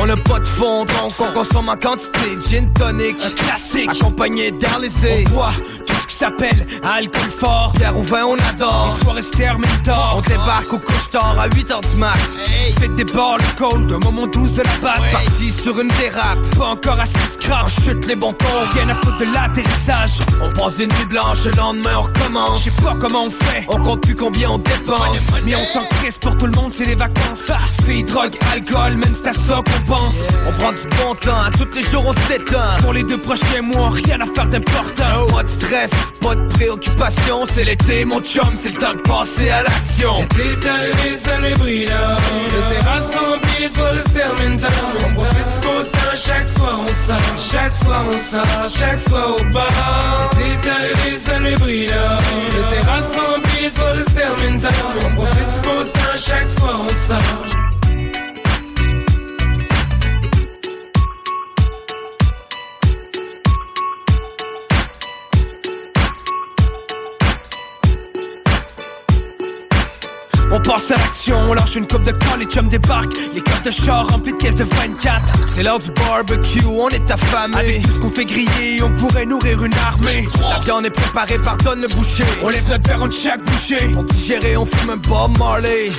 On n'a pas de fond, donc on consomme en quantité. Gin tonic, un classique, accompagné d'Alizé. On boit tout ce qui s'appelle alcool fort. Pierre ou vin, on adore. Les soirées se terminent tard. On débarque au couche-tard à huit heures du mat. Hey. Faites des bars, le cold, un moment douce de la batte. Ouais. Parti sur une dérape, pas encore assez scratch. On chute les bons cons, rien à foutre de l'atterrissage. On passe une nuit blanche, le lendemain on recommence. Je sais pas comment on fait, on compte plus combien on dépense. Mais on s'en crisse pour tout le monde, c'est les vacances. Ah. Filles, drogue, alcool, même c'est à ça qu'on pense. On prend du bon temps, tous les jours on s'éteint. Pour les deux prochains mois, rien à faire d'important. Pas de stress, pas de préoccupation. C'est l'été mon chum, c'est le temps de passer à l'action. L'été est arrivé, ça les brille là. Les terrasses sont pliées sur le terminal. On profite du beau temps, chaque soir on sort. Chaque soir on sort, chaque soir au bar. L'été est arrivé, ça les brille là. Les terrasses sont pliées sur le terminal. On profite du beau temps, chaque soir on sort. On passe à l'action, on lâche une coupe de corps, les chums débarquent. Les coffres de char remplis de caisses de vingt-quatre. C'est l'heure du barbecue, on est affamé. Avec tout ce qu'on fait griller, on pourrait nourrir une armée. La viande est préparée par Don le boucher. On lève notre verre entre chaque bouchée. Pour digérer, on fume un Bob Marley.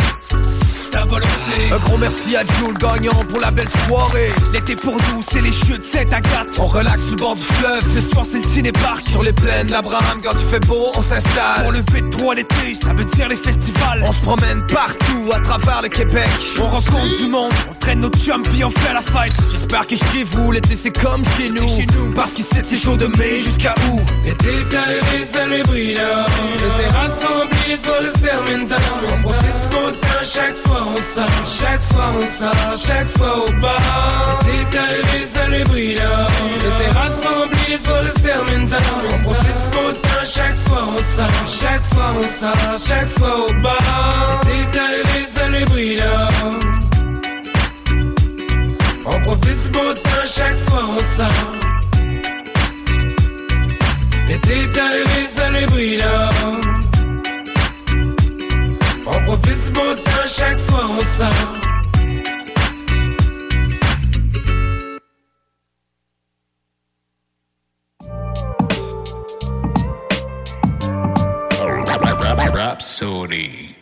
C'est à volonté. Un gros merci à Jules Gagnon pour la belle soirée. L'été pour nous, c'est les chutes sept à quatre. On relaxe le bord du fleuve, ce soir c'est le ciné-parc. Sur les plaines d'Abraham, quand il fait beau, on s'installe. Pour le V trois l'été, ça veut dire les festivals. On se promène partout à travers le Québec. On rencontre du monde, on traîne nos chums puis on fait la fête. J'espère que chez vous, l'été c'est comme chez nous, chez nous. Parce qu'ici c'est chaud de mai jusqu'à août. L'été est arrivé, ça les brille là. Les terrasses sont pliées sur le terminal. On profite du beau temps, chaque soir on sort, chaque soir on sort, chaque soir au bar. L'été est arrivé, ça les brille là. Les terrasses sont pliées sur le terminal. On profite du beau temps, chaque soir on sort, chaque soir on sort, chaque soir au bar. L'été est arrivé, ça les brille là. On profite du beau temps, chaque soir on sort. L'été est arrivé, ça les brille là. On profite du beau temps, chaque fois on sort. Rapsodie.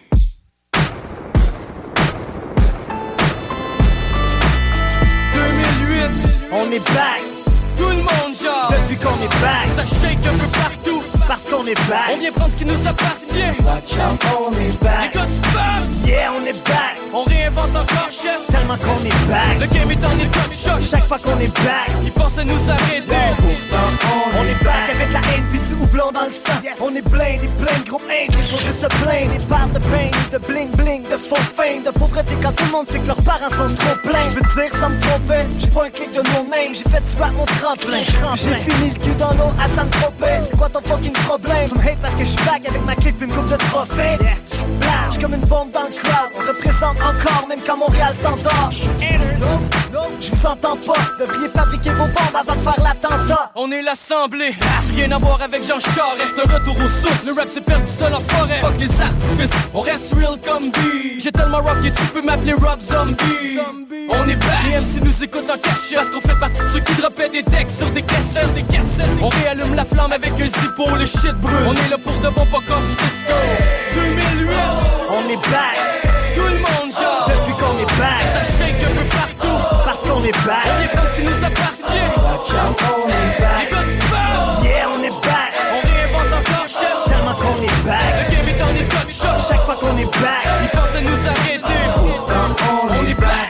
deux mille huit, on est back. Tout le monde genre. Depuis qu'on est back, ça shake un peu partout. Parce qu'on est back, on vient prendre ce qui nous appartient. Watch out, on est back. Les gars du pub, yeah, on est back. On réinvente encore chef, tellement qu'on est back. Le game est en état choc, chaque fois qu'on est back. Ils pensent à nous arrêter, yeah, pourtant on, on est back. back Avec la haine puis du houblon dans le sang, yes. On est blind, et plein de gros haine. Ils font juste se plaindre, ils parlent de pain, de bling bling, de faux fame, de pauvreté. Quand tout le monde sait que leurs parents sont trop pleins. Je veux dire sans me tromper, j'ai pas un clic de mon name. J'ai fait du rap mon tremplin, j'ai fini le cul dans l'eau à Saint-Tropez. C'est quoi ton fucking problème? Tu me hate parce que je suis back avec ma clip une coupe de trophée. J'suis blague, j'suis comme une bombe bombe dans le club. On représente encore, même quand Montréal s'endort. Je vous entends pas, devriez fabriquer vos bombes avant de faire l'attentat. On est l'assemblée, rien à voir avec Jean Char. Reste un retour aux sources, le rap s'est perdu seul en forêt. Fuck les artifices, on reste real comme B. J'ai tellement rock que tu peux m'appeler Rob Zombie. On est back, les M C nous écoutent en cachette, parce qu'on fait partie de ceux qui droppaient des decks sur des cassettes, des cassettes. On réallume la flamme avec un zippo, le shit brûle. On est là pour de bon, pas comme Cisco. Deux mille huit, on est back, tout le monde genre. Depuis qu'on est back, ça shake un peu partout, parce qu'on est back. On est comme ce qui nous appartient. Watch out, on est back. Les gars du sport, yeah, on est back. On réinvente encore chef, tellement qu'on est back. Le game est en état de choc, chaque fois qu'on est back. Ils pensaient nous arrêter, pourtant on est back.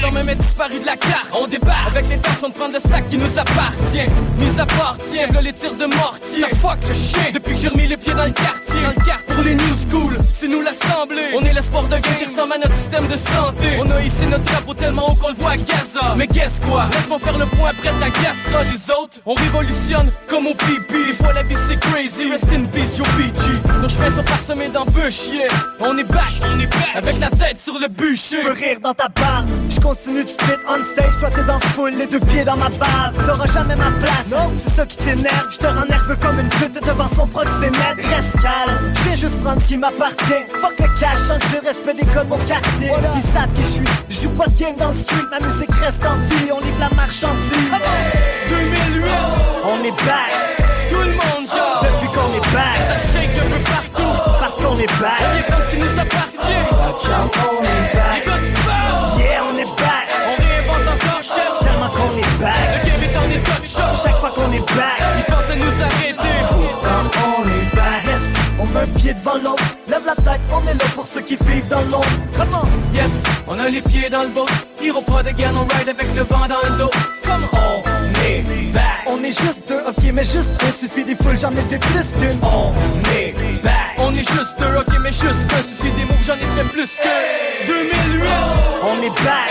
Sans même être disparu de la carte, on débarque avec l'intention de prendre le stack qui nous appartient. Nous appartient, là les tirs de mortier. Ça fuck le chien, depuis que j'ai remis les pieds dans le quartier. Dans le quartier, pour les new school, c'est nous l'assemblée. On est l'espoir de game qui ressemble à notre système de santé. On a hissé notre drapeau tellement haut qu'on le voit à Gaza. Mais qu'est-ce quoi, laisse-moi faire le point après ta gasera. Les autres, on révolutionne comme au pipi. Des fois la vie c'est crazy, rest in peace yo B G. Nos chemins sont parsemés d'embûches, yeah. On est back, on est back, avec la tête sur le bûcher. Tu peux rire dans ta barbe, continue de split on stage, toi t'es dans full, les deux pieds dans ma base. T'auras jamais ma place, non, c'est ça qui t'énerve. Je te rends nerveux comme une pute devant son proxénète. Reste calme, je vais juste prendre ce qui m'appartient. Fuck le cash, tant que j'ai le respect des codes, mon quartier. Voilà. Ils savent qui je suis, je joue pas de game dans le street. Ma musique reste en vie, on livre la marchandise. Deux mille huit, on est back, tout le monde genre. Depuis qu'on est back, ça shake un peu partout, parce qu'on est back. On est comme ce qui nous appartient. Watch out, on est back. Yeah, on est back. On réinvente encore chef, tellement qu'on est back. Le game est en état de choc, chaque fois qu'on est back. Ils pensent à nous arrêter, pourtant on est back. Yes, on met un pied devant l'autre, lève la tête, on est là pour ceux qui vivent dans l'ombre. Comment? Yes, on a les pieds dans le boat, hero pas de guerre, on ride avec le vent dans le dos. Come on, on est back. On est juste deux, ok mais juste deux, suffit des foules, j'en ai fait plus qu'une. On est back. On est juste deux, ok mais juste deux, suffit des moves, j'en ai fait plus que deux mille huit. On est back,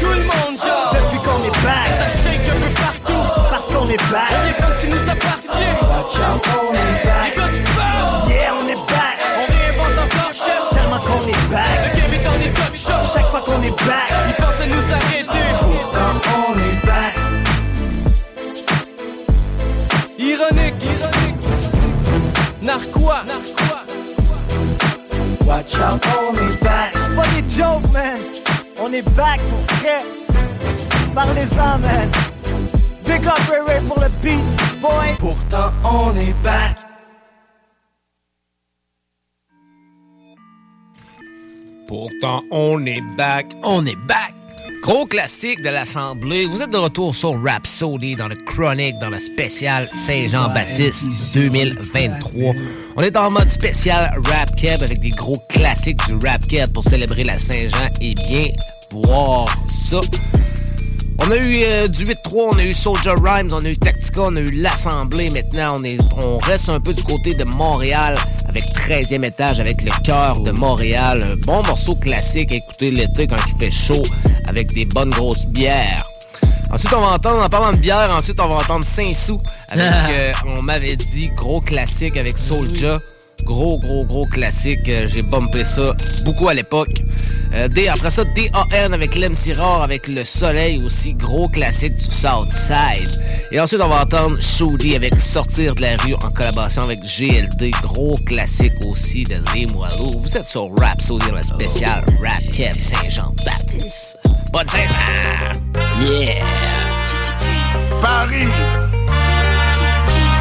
tout le monde genre. Depuis qu'on est back, ça shake un peu partout, parce qu'on est back. On est comme ce qui nous appartient. Watch out, on est back. Les gars du sport, yeah, on est back. On réinvente encore chef, tellement qu'on est back. Le game est en état de choc, chaque fois qu'on est back. Ils pensent à nous arrêter, pourtant on est back. Ironique, ironique, narquois, narquois. Watch out, on est back. C'est pas des jokes, man. On est back pour vrai. Parlez-en, man. Big up Ray pour le beat, boy. Pourtant, on est back. Pourtant, on est back. On est back. Gros classique de l'Assemblée. Vous êtes de retour sur Rapsodie dans le chronique, dans le spécial Saint-Jean-Baptiste deux mille vingt-trois. On est en mode spécial Rap Keb avec des gros classiques du Rap Keb pour célébrer la Saint-Jean et bien boire ça. On a eu euh, du huit trois, on a eu Soulja Rhymes, on a eu Tactica, on a eu l'Assemblée. Maintenant, on, est, on reste un peu du côté de Montréal avec treizième étage, avec le cœur de Montréal. Un bon morceau classique à écouter l'été quand il fait chaud avec des bonnes grosses bières. Ensuite, on va entendre, en parlant de bière, ensuite on va entendre Saint-Sou avec, euh, on m'avait dit, gros classique avec Soulja. Gros, gros, gros classique. J'ai bumpé ça beaucoup à l'époque. Euh, D, après ça, D A N avec l'M C Rare, avec Le Soleil aussi. Gros classique du Southside. Et ensuite, on va entendre Shoddy avec Sortir de la rue en collaboration avec G L D. Gros classique aussi de Limoilou. Vous êtes sur Rapsodie dans la spéciale Rap Keb Saint-Jean-Baptiste. Bonne Saint-Jean! Yeah! Paris!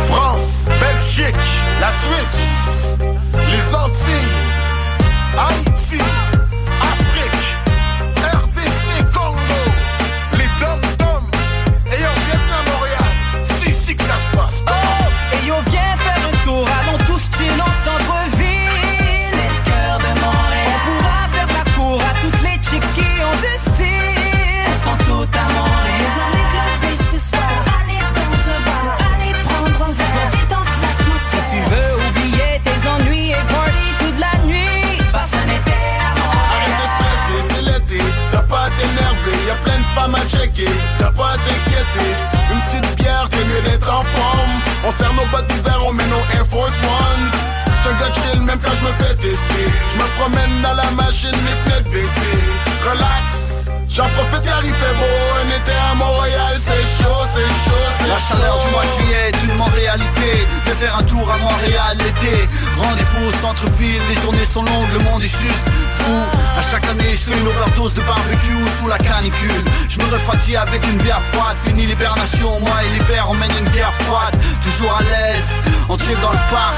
France, Belgique, la Suisse, les Antilles, Haïti, Afrique, R D C Congo, les dom-dom, et on vient à Montréal, c'est ici que ça se passe. Oh, et on vient faire un tour, allons tous chill en centre-ville, c'est le cœur de Montréal. On pourra faire la cour à toutes les chicks qui ont du style, elles sont toutes à Montréal. Tu veux oublier tes ennuis et party toute la nuit. Personne n'est même quand je me fais tester. Je me promène dans la machine, mes fenêtres baissées. Relax, j'en profite car il fait beau. Un été à Montréal, c'est chaud, c'est chaud, c'est la chaud. La chaleur du mois de juillet est une réalité. Fais faire un tour à Montréal l'été. Rendez-vous au centre-ville, les journées sont longues, le monde est juste fou. À chaque année, je fais une overdose de barbecue sous la canicule. Je me refroidis avec une bière froide. Fini l'hibernation, moi et l'hiver, on mène une guerre froide. Toujours à l'aise, on tire dans le parc.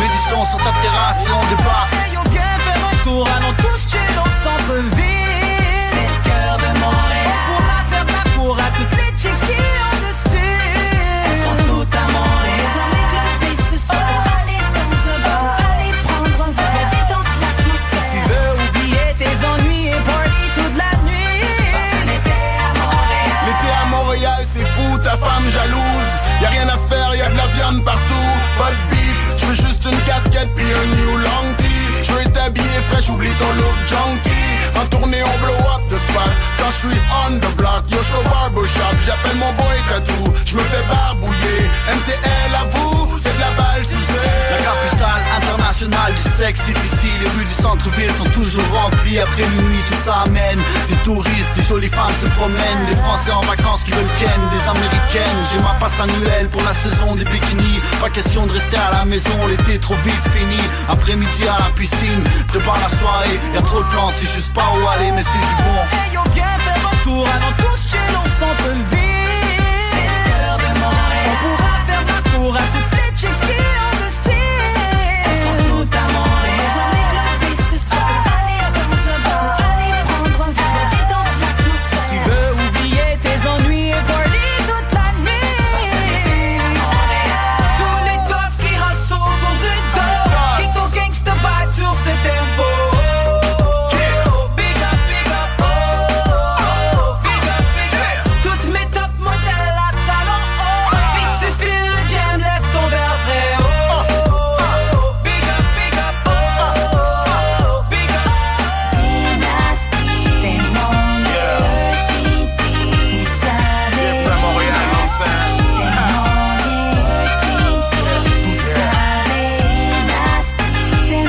Médisons sur ta terrasse et on débarque. Hey, on vient faire un tour, allons tous chier dans le centre-ville. C'est le cœur de Montréal. On pourra faire de la cour à toutes les chicks qui ont le style. Elles sont toutes à Montréal. On est globés ce soir. Oh. Aller dans un bar, aller prendre un verre. Fais détendre l'atmosphère. Si tu veux oublier tes ennuis et party toute la nuit. Passe un été à Montréal. L'été à Montréal, c'est fou, ta femme jalouse. Y'a rien à faire, y'a de la viande partout. Pas de bif. J'veux juste une casquette pis un new long tee. J'veux être habillé fraîche, oublie ton look junkie. En tournée on blow up the spot. Quand j'suis on the block, yo j'suis au barbershop. J'appelle mon boy tatou, j'me fais barbouiller. M T L à vous, c'est de la balle sous la capitale internationale du sexe est ici. Les rues du centre-ville sont toujours remplies. Après minuit tout ça amène des touristes, des jolies femmes se promènent. Des Français en vacances qui veulent ken, des Américaines. J'ai ma passe annuelle pour la saison des bikinis. Pas question de rester à la maison. L'été trop vite fini, après-midi à la piscine. Prépare la soirée, y'a trop de plans, c'est juste pas où aller, mais c'est du bon. Hey yo, viens faire un tour, allons tous chill au centre-ville. C'est le cœur de Montréal. On pourra faire la cour à toutes les chicks qui ont le style. Elles sont toutes à Montréal. Mais on est globés ce soir. Ah. Aller dans un bar, aller prendre un verre. Fais détendre l'atmosphère. Tu veux oublier tes ennuis et party toute la nuit. Sur ce tempo, oh, yeah. Big up, big up, oh, oh, big up, big up. Toutes mes top modèles à talons, oh, si tu files le jam, lève ton verre très haut, oh, oh, big up, big up, oh, oh, big up. Dynasty, t'es mon heure qui vous savez. C'est Montréal, l'enceinte. T'es mon heure qui vous savez. Dynasty, t'es mon.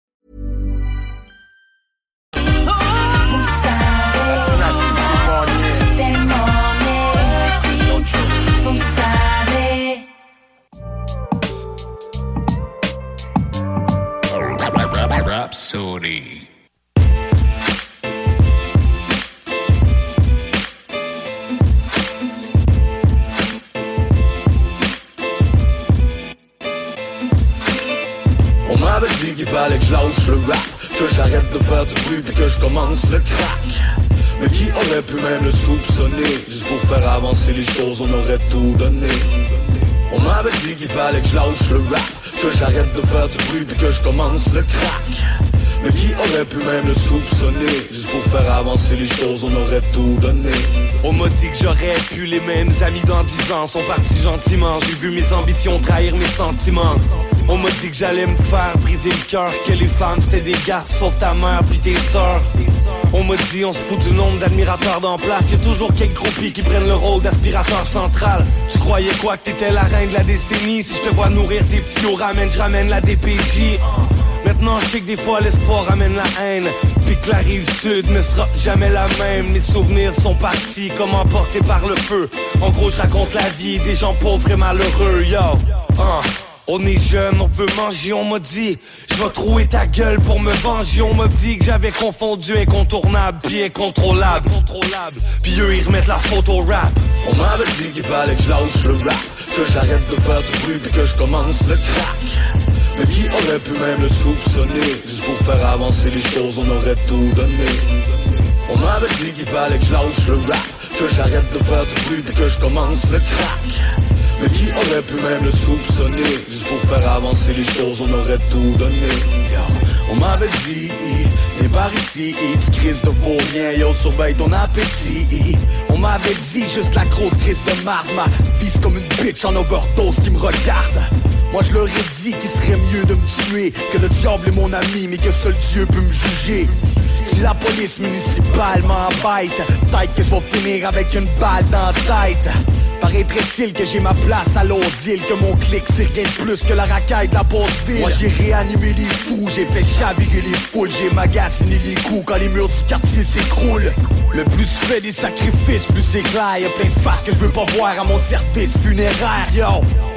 Rapsodie. On m'avait dit qu'il fallait que je lâche le rap, que j'arrête de faire du bruit puis que je commence le crack. Mais qui aurait pu même le soupçonner? Juste pour faire avancer les choses, on aurait tout donné. On m'avait dit qu'il fallait que je lâche le rap, que j'arrête de faire du bruit puis que je commence le crack. Mais qui aurait pu même le soupçonner? Juste pour faire avancer les choses, on aurait tout donné. On m'a dit que j'aurais pu, les mêmes amis dans dix ans sont partis gentiment. J'ai vu mes ambitions trahir mes sentiments. On m'a dit que j'allais me faire briser le cœur, que les femmes c'était des garces sauf ta mère puis tes sœurs. On m'a dit on se fout du nombre d'admirateurs d'en place, y'a toujours quelques groupies qui prennent le rôle d'aspirateur central. Je croyais quoi que t'étais la reine de la décennie? Si je te vois nourrir tes petits, ramène, je ramène la D P J. Maintenant je sais que des fois l'espoir amène la haine, puis que la rive sud ne sera jamais la même. Les souvenirs sont partis comme emportés par le feu. En gros je raconte la vie des gens pauvres et malheureux. Yo, hein. On est jeune, on veut manger, on m'a dit je vais trouer ta gueule pour me venger. On m'a dit que j'avais confondu incontournable puis incontrôlable. Puis eux ils remettent la faute au rap. On m'avait dit qu'il fallait que je lâche le rap, que j'arrête de faire du bruit puis que je commence le crack. Mais qui aurait pu même le soupçonner? Juste pour faire avancer les choses, on aurait tout donné. On m'avait dit qu'il fallait que je lâche le rap, que j'arrête de faire du bruit puis que je commence le crack. Mais qui aurait pu même le soupçonner? Juste pour faire avancer les choses, on aurait tout donné. On m'avait dit, viens par ici, tu crises de vos rien, yo, surveille ton appétit. On m'avait dit, juste la grosse crise de marde, ma vise comme une bitch en overdose qui me regarde. Moi je leur ai dit qu'il serait mieux de me tuer, que le diable est mon ami, mais que seul Dieu peut me juger. Si la police municipale m'embête, peut-être que je vais finir avec une balle dans la tête. Paraîtrait-il que j'ai ma place à l'asile, que mon clic c'est rien de plus que la racaille de la basse-ville. Moi j'ai réanimé les fous, j'ai fait chavirer les foules, j'ai magasiné les coups quand les murs du quartier s'écroulent. Le plus je fais des sacrifices, plus c'est clair, y'a plein de faces que je veux pas voir à mon service funéraire, yo.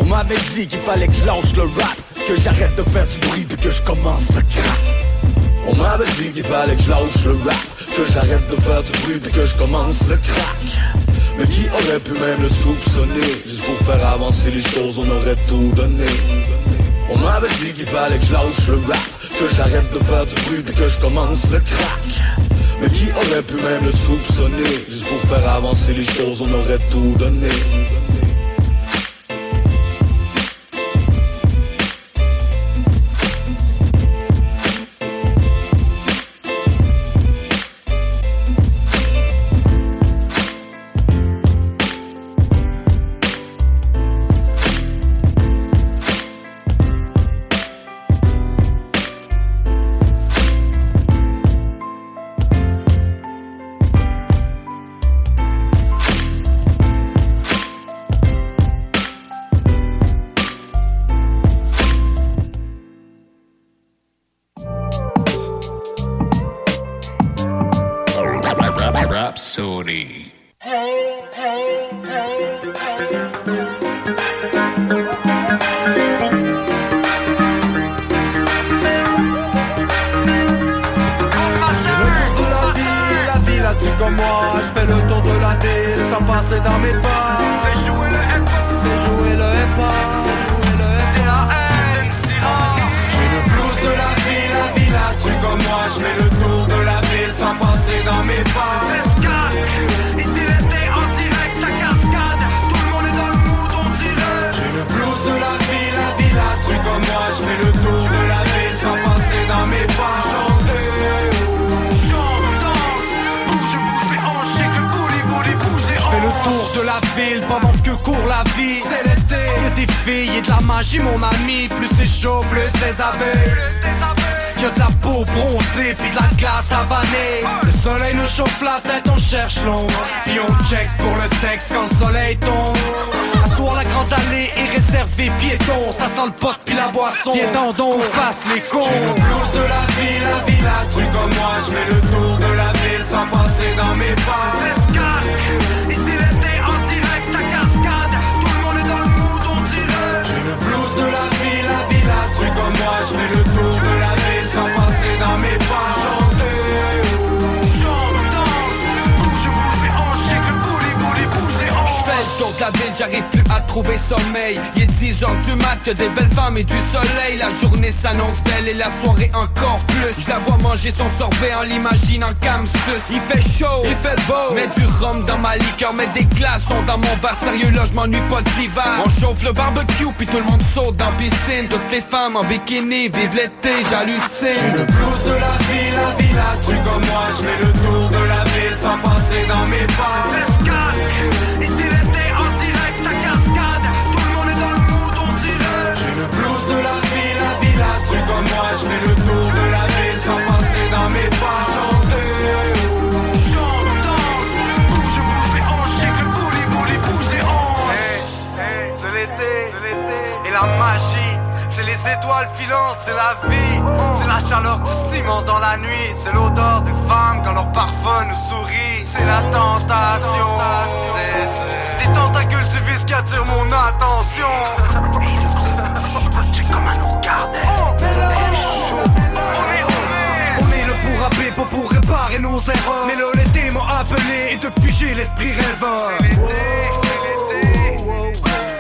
On m'avait dit qu'il fallait que je lâche le rap, que j'arrête de faire du bruit puis que je commence à crack. On m'avait dit qu'il fallait que je lâche le rap, que j'arrête de faire du bruit puis que je commence le crack. Mais qui aurait pu même le soupçonner? Juste pour faire avancer les choses, on aurait tout donné. On m'avait dit qu'il fallait que je lâche le rap, que j'arrête de faire du bruit puis que je commence le crack. Mais qui aurait pu même le soupçonner? Juste pour faire avancer les choses, on aurait tout donné. Rapsodie. Hey, hey, hey, hey. La tu comme moi, je fais le tour de la ville sans passer dans mes pas. Fais jouer le hip hop, fais jouer le hip hop, fais jouer le D A N, Cyrano. J'ai le blues de la ville, la ville là tu comme moi, je fais le tour de la ville sans passer dans mes pas. C'est ici l'été en direct, ça cascade. Tout le monde est dans le mood, on dirait. J'ai le blues de la ville, la ville là tu comme moi, je fais le tour de la ville sans passer dans mes pas. Chanter. Tour de la ville pendant que court la vie. C'est l'été, y'a des filles et de la magie mon ami. Plus c'est chaud, plus les abeilles. Y'a de la peau bronzée puis de la glace avanée. Le soleil nous chauffe la tête, on cherche l'ombre. Puis on check pour le sexe quand le soleil tombe. À soir la grande allée est réservée piétons. Ça sent le pot puis la boisson. Viens donc, on fasse les cons. J'ai le blues de la ville, la ville là tu comme moi. J'mets le tour de la ville sans passer dans mes pas. Comme moi, je fais le tour de la ville sans passer dans mes pas. Chante, chante, danse, le bouge, bouge les hanches, shake le bouli, bouli, bouge les hanches. Je fais le tour de la ville, j'arrive plus à trouver sommeil. Il est dix heures du mat, y'a des belles femmes et du soleil. La journée s'annonce belle et la soirée encore plus. Je la vois manger son sorbet en l'imaginant cam sus. Il fait chaud, il fait beau, mets du rhum dans ma liqueur, mets des glaçons dans mon verre. Sérieux là, je m'ennuie pas de l'hiver. On chauffe le barbecue puis tout le monde saute dans la piscine. Toutes les femmes en bikini, vive l'été, j'hallucine. J'ai le blues de la ville, la ville là tu comme moi. Je fais le tour de la ville sans passer dans mes pas. C'est scat, ici l'été en direct, ça cascade. Tout le monde est dans le mood, on dirait. J'ai le blues de la ville, la ville là tu comme moi. Je fais le tour de la ville sans passer dans mes pas. Chanter. C'est l'été, c'est l'été, et la magie, c'est les les étoiles filantes, c'est la vie. C'est la chaleur du ciment dans la nuit. C'est l'odeur des femmes quand leur parfum nous sourit. C'est la tentation. C'est, c'est... les tentacules du vice qui attirent mon attention. Et le gros, je comme un nous regardait. On est On est le pour rapper, pour pour réparer nos erreurs. Mais le l'été m'ont appelé et depuis j'ai l'esprit rêveur. C'est l'été, c'est l'été.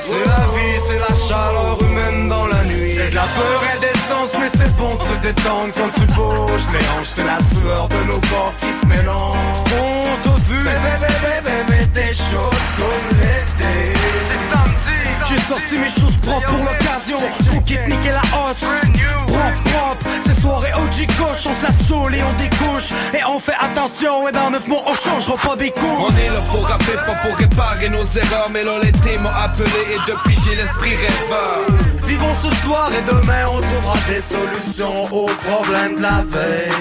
C'est la vie, c'est la chaleur humaine dans la nuit. C'est de la peur et des sens, mais c'est bon de se détendre quand tu bouges. Mélange, c'est la sueur de nos corps qui se mélangent. On t'a vu, bébé, bébé, bébé, t'es chaude comme l'été. C'est samedi, j'ai sorti mes choses propres pour l'occasion. On quitte niquer la hausse, propre, propre. Ces soirées O G coche, on se la saoule et on découche. Et on fait attention, et dans neuf mois on changera pas des couches. On est là pour rapper, pas pour réparer nos erreurs. Mais là l'été m'a appelé et depuis j'ai l'esprit rêveur. Vivons ce soir et demain on trouvera des solutions aux problèmes de la veille.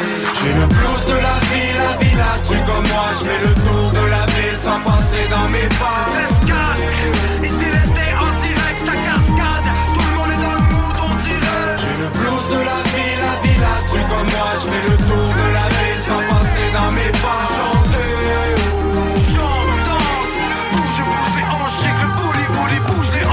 J'ai le blues de la vie, la vie la tue comme moi. Je fais le tour de la ville sans passer dans mes pas. C'est ce ici l'été en direct, ça cascade. Tout le monde est dans le mood, on dirait. J'ai le blues de la vie, la vie la tue comme moi. Je fais le tour de la ville sans passer dans mes pas. Chanter, chante, danse, bouge, bouge mes hanches. J'ai que le bouli bouli bouge les hanches.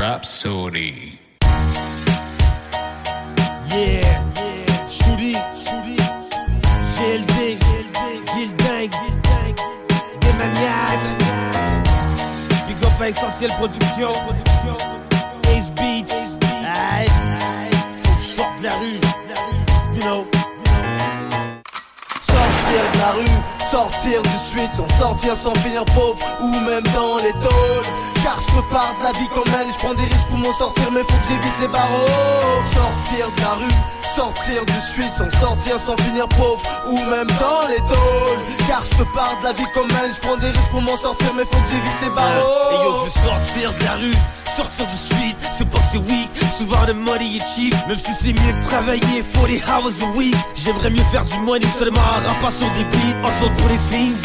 Rapsodie. Yeah, yeah, Shuri, Shuri, G L D, Gilding, des maniaques. Big up à Essentiel Production, Ace Beats, aïe, aïe, faut que je sorte de la rue, you know. Sortir de la rue, sortir du suite, sans sortir sans finir pauvre, ou même dans les tôles. Car je repars de la vie comme elle, je prends des risques pour m'en sortir, mais faut que j'évite les barreaux. Sortir de la rue, sortir du suite, sans sortir, sans finir pauvre, ou même dans les tôles. Car je repars de la vie comme elle, je prends des risques pour m'en sortir, mais faut que j'évite les barreaux. Et yo, je veux sortir de la rue, sortir du suite, c'est pas que c'est weak. Souvent le money est cheap, même si c'est mieux de travailler forty hours a week. J'aimerais mieux faire du money seulement en rappant sur des beats, en sortant pour les things.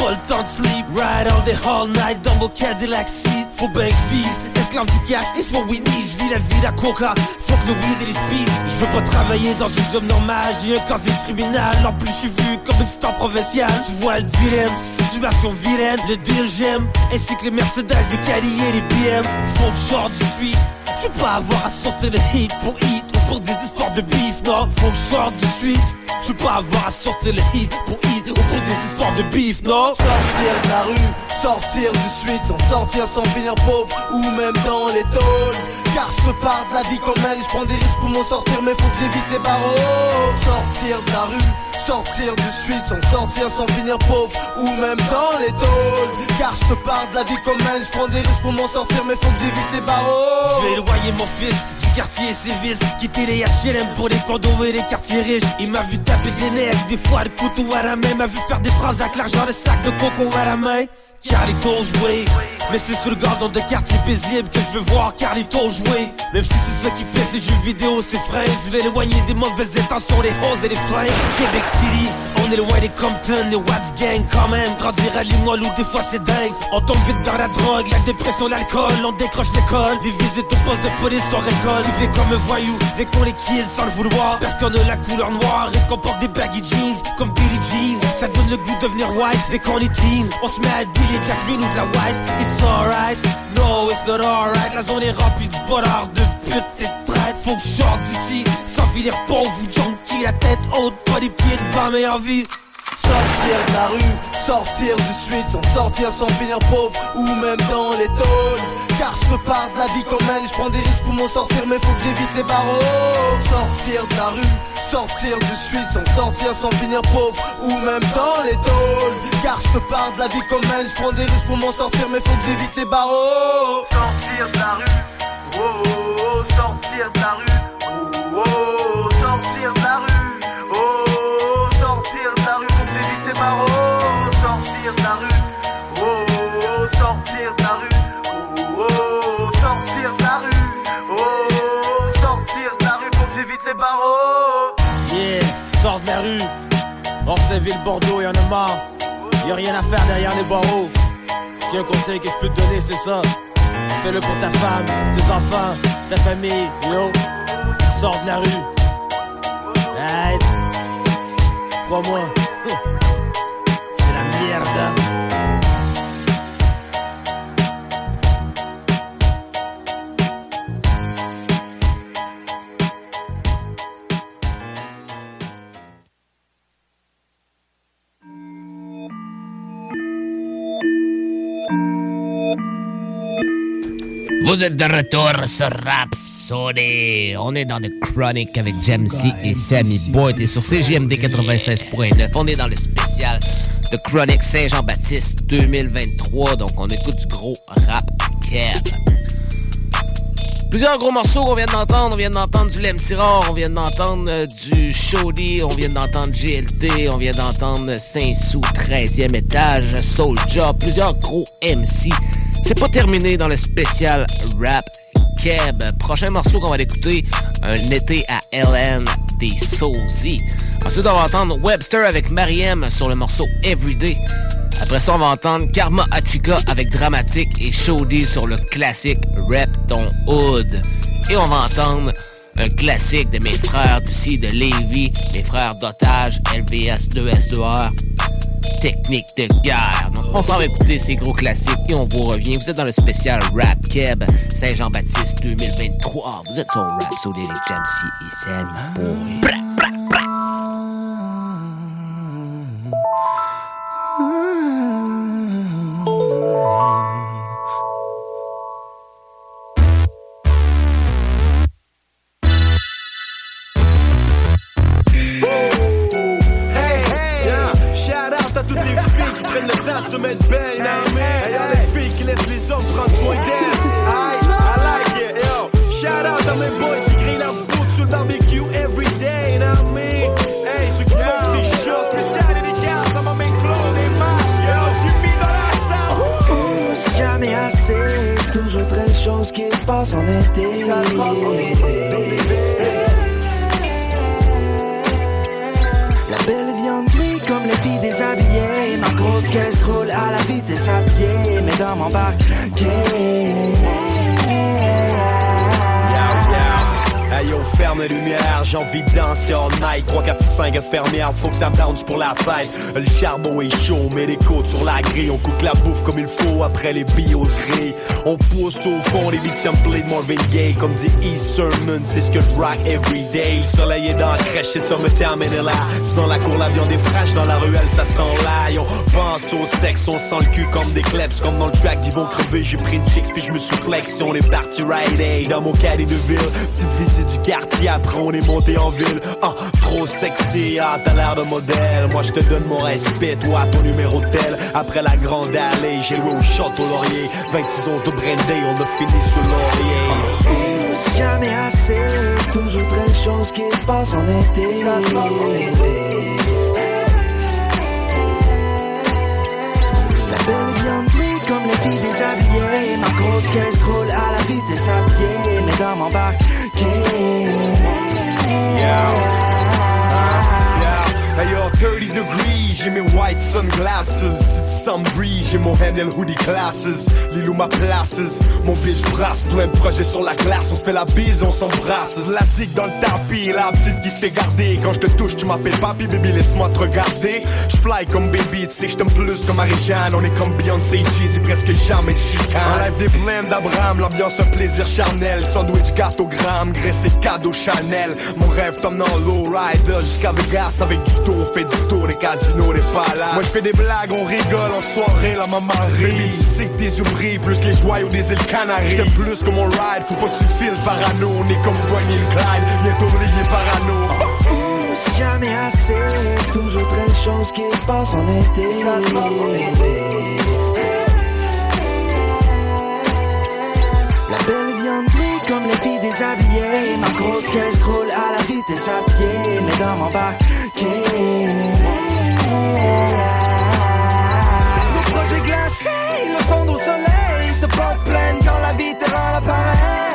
Pas le temps de sleep, ride all day, all night, dans mon Cadillac seat. Faut bien vivre, esclave du cash, it's what we need. J'vis la vie d'un coca, fuck le weed et les speeds. J'veux pas travailler dans une job normale, j'ai un casier criminel. En plus j'suis vu comme une star provinciale. Tu vois le dilemme, situation vilaine, le deal j'aime. Ainsi que les Mercedes, les Cali et les B M. Faut le genre du suite, j'veux pas avoir à sortir de hate pour hit ou pour des histoires de beef, non. Faut le genre du suite, j'veux pas avoir à sortir le hit pour hit ou pour des histoires de bif, non? Sortir de la rue, sortir du suite, sans sortir, sans finir pauvre, ou même dans les tôles. Car je repars de la vie comme elle, je prends des risques pour m'en sortir, mais faut que j'évite les barreaux. Sortir de la rue, sortir du suite, sans sortir, sans finir pauvre, ou même dans les tôles. Car je repars de la vie comme elle, je prends des risques pour m'en sortir, mais faut que j'évite les barreaux. Je vais éloigner mon fils quartier civil, quitter les H L M pour les condos et les quartiers riches. Il m'a vu taper des nerfs, des fois le couteau à la main. M'a vu faire des phrases avec l'argent, le sac de coco à la main. Carlitos way, mais c'est sur le gazon de quartier paisible que je veux voir Carlitos jouer. Même si c'est ça qui pèse les jeux vidéo, c'est frais. Je vais éloigner des mauvaises intentions, les roses et les flingues. Québec City, on est loin des Compton, les Watts Gang quand même. Grandir à Limoilou, des fois c'est dingue. On tombe vite dans la drogue, la dépression, l'alcool. On décroche l'école, des visites au poste de police, on récolte. Ciblé comme un voyou, dès qu'on les kill sans le vouloir. Parce qu'on a la couleur noire et qu'on porte des baggy jeans comme Billie Jean. Ça donne le goût de devenir white, dès qu'on est teen, on se met à dire de la green ou de la white, it's alright. No, it's not alright. La zone est remplie de voleurs, de putes et de traites. Faut que je sorte d'ici, sans finir pauvre ou junkie. La tête haute, pas les pieds devant, mais en vie. Sortir de la rue, sortir du suite, sans sortir, sans finir pauvre, ou même dans les tôles. Car je repars de la vie comme elle, je prends des risques pour m'en sortir, mais faut que j'évite les barreaux. Sortir de la rue, sortir du suite sans sortir, sans finir pauvre ou même dans les tôles. Car je te parle de la vie commune, je prends des risques pour m'en sortir, mais faut que j'évite les barreaux. Sortir de la rue, oh oh oh, sortir de la rue, oh oh, sortir de la rue, oh oh, sortir de la rue, faut que j'évite les barreaux. Sortir de la rue, oh oh oh, sortir de la rue. Yeah, sors de la rue, Orsay-Ville, Bordeaux, y'en a marre. Y'a rien à faire derrière les barreaux. Si un conseil que je peux te donner, c'est ça. Fais-le pour ta femme, tes enfants, ta famille, yo. Sors de la rue. Hey, crois-moi, c'est la merde. Vous êtes de retour sur Rapsodie. On est dans The Chronic avec Jam`C et Sammy Boyd. Et sur C J M D quatre-vingt-seize point neuf, on est dans le spécial The Chronic Saint-Jean-Baptiste deux mille vingt-trois. Donc, on écoute du gros rap cap. Plusieurs gros morceaux qu'on vient d'entendre. On vient d'entendre du L M C Rare, on vient d'entendre euh, du Shoddy, on vient d'entendre G L T, on vient d'entendre Saint-Sous, treizième étage, Soulja, plusieurs gros M C. C'est pas terminé dans le spécial Rap Keb. Prochain morceau qu'on va écouter, Un été à L N des Sozy. Ensuite, on va entendre Webster avec Mariam sur le morceau Everyday. Après ça, on va entendre Karma Achika avec Dramatique et Shoddy sur le classique Rap Ton Hood. Et on va entendre un classique de mes frères d'ici de Lévis, mes frères d'otages, L B S deux S deux R, Technique de guerre. Donc, on s'en va écouter ces gros classiques et on vous revient. Vous êtes dans le spécial Rap Keb Saint-Jean-Baptiste deux mille vingt-trois. Vous êtes sur Rapsodie avec Jam`C et Sammy Boy. Bra, bra, bra. To make bang, you know what I mean? Hey, all the filles qui laissent les hommes prendre soin d'elles. I, I like it, yo. Shout out à mes boys qui grillent la bouffe sur le barbecue every day, you know what I mean? Hey, ceux qui font des choses spéciales et des gars, ça m'en met clos des masques, yo. J'ai mis dans la salle. Oh, c'est jamais assez. Toujours très de choses qui se passent en été. Ça se passe en été. La belle viande brille comme les filles déshabillées. Ma grosse caisse roule à la vitesse à pied, mais dans mon parc, yo, ferme les lumières, j'ai envie de danser all night. Trois, quatre, six, cinq infirmières, faut que ça bounce pour la fête. Le charbon est chaud, on met les côtes sur la grille. On coupe la bouffe comme il faut, après les billes grillées. On pousse au fond les victimes play de Marvin Gaye. Comme dit East Sermon, c'est ce que je rock everyday. Le soleil est dans la crèche, c'est ça me termine là. Sinon la cour, la viande est fraîche, dans la ruelle ça sent l'ail. On pense au sexe, on sent le cul comme des kleps. Comme dans le track d'Yvon Crevé, j'ai pris une chicks puis je me souflexe. Si on est parti right, hey, dans mon cadet de ville. Petite visite du quartier, après on est monté en ville. Ah, trop sexy, ah, t'as l'air de modèle. Moi je te donne mon respect, toi ton numéro tel. Après la grande allée, j'ai loué au château Laurier. vingt-six onces de brandy, on a fini sur Laurier. Et c'est jamais assez, toujours très de choses qui se passent en été. Ça se passe en été. La belle viande brille comme les filles déshabillées. Ma grosse caisse roule à la vitesse à pied, mais dans mon barque. Yeah, yeah, yeah. thirty degrees, j'ai mes white sunglasses. It's some breeze, j'ai mon handle hoodie classes. Lilou ma places, mon bitch brasse. Plein de projets sur la glace, on se fait la bise, on s'embrasse. La zig dans le tapis, la petite qui se fait garder. Quand je te touche, tu m'appelles papi, baby, laisse-moi te regarder. Je fly comme baby, tu sais que je t'aime plus comme Marie-Jeanne. On est comme Beyoncé G, c'est presque jamais de chicane. On lève des blêmes d'Abraham, l'ambiance un plaisir charnel. Sandwich gâteau gramme, graissé cadeau Chanel. Mon rêve tombe dans l'eau, rider jusqu'à Vegas avec du dos, on fait du tour, les casinos, les palaces. Moi je fais des blagues, on rigole en soirée, la maman rit. Baby, tu sais que tes ouvriers, plus les joyaux des îles Canaries. J't'aime plus que mon ride, faut pas que tu files parano. On est comme Bonnie et Clyde, bientôt brillé parano. c'est jamais assez. Toujours plein de choses qui se passent en été. Ça se passe en été. La belle viande brille comme les filles déshabillées. Ma grosse caisse roule à la vitesse à pied. Mais dans mon parc, le projet glacé, ils le fondent au soleil. Ils se portent pleine quand la vie te rend la pareille.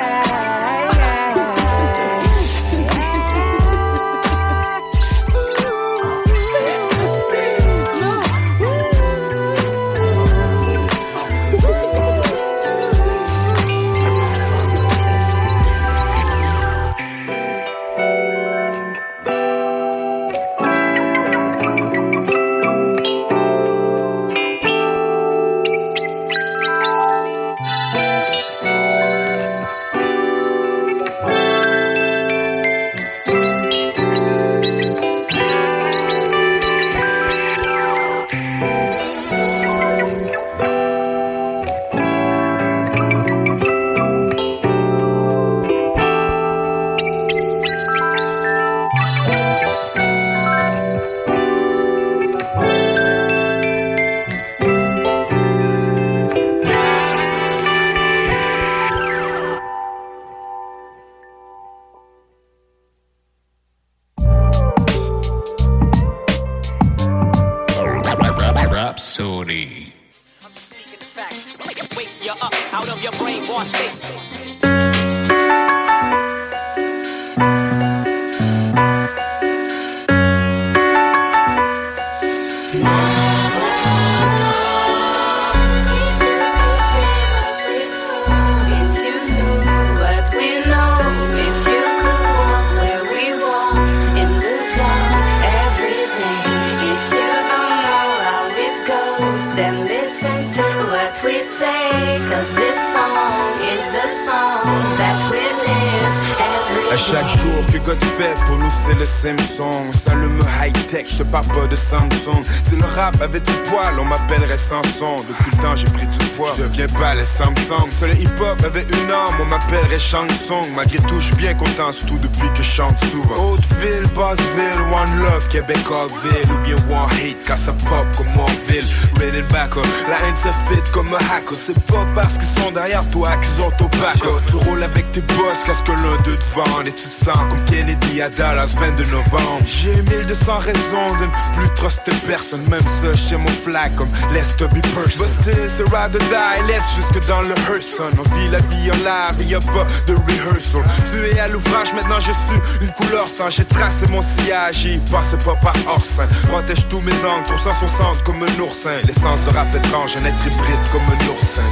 Avec du poil, on m'appellerait Samson. Depuis le temps, j'ai pris du poids, je deviens pas les Samsung. Seul le hip-hop avait une âme, on m'appellerait Chansong. Malgré tout, je suis bien content, surtout depuis que je chante souvent. Hauteville, Basseville, One Love, Québec, Orville. Ou bien One Hate, quand ça pop comme Orville. Ready back up, la haine ça fit comme un hacker. C'est pas parce qu'ils sont derrière toi qu'ils ont ton back up. Tu roules avec tes boss, qu'à ce que l'un d'eux te vende. Et tu te sens comme Kennedy à Dallas, vingt-deux novembre. J'ai mille deux cents raisons de ne plus truster personne, même seul chez mon flag comme let's to be person. Bustin, c'est ride or die, laisse jusque dans le Herson. On vit la vie en live, y'a pas de rehearsal. Tu es à l'ouvrage, maintenant je suis une couleur sans. J'ai tracé mon sillage, j'y passe pas par hors-sein. Protège tous mes angles, trop sans son sens comme un oursin. L'essence de rap étrange, un être hybride comme un oursin.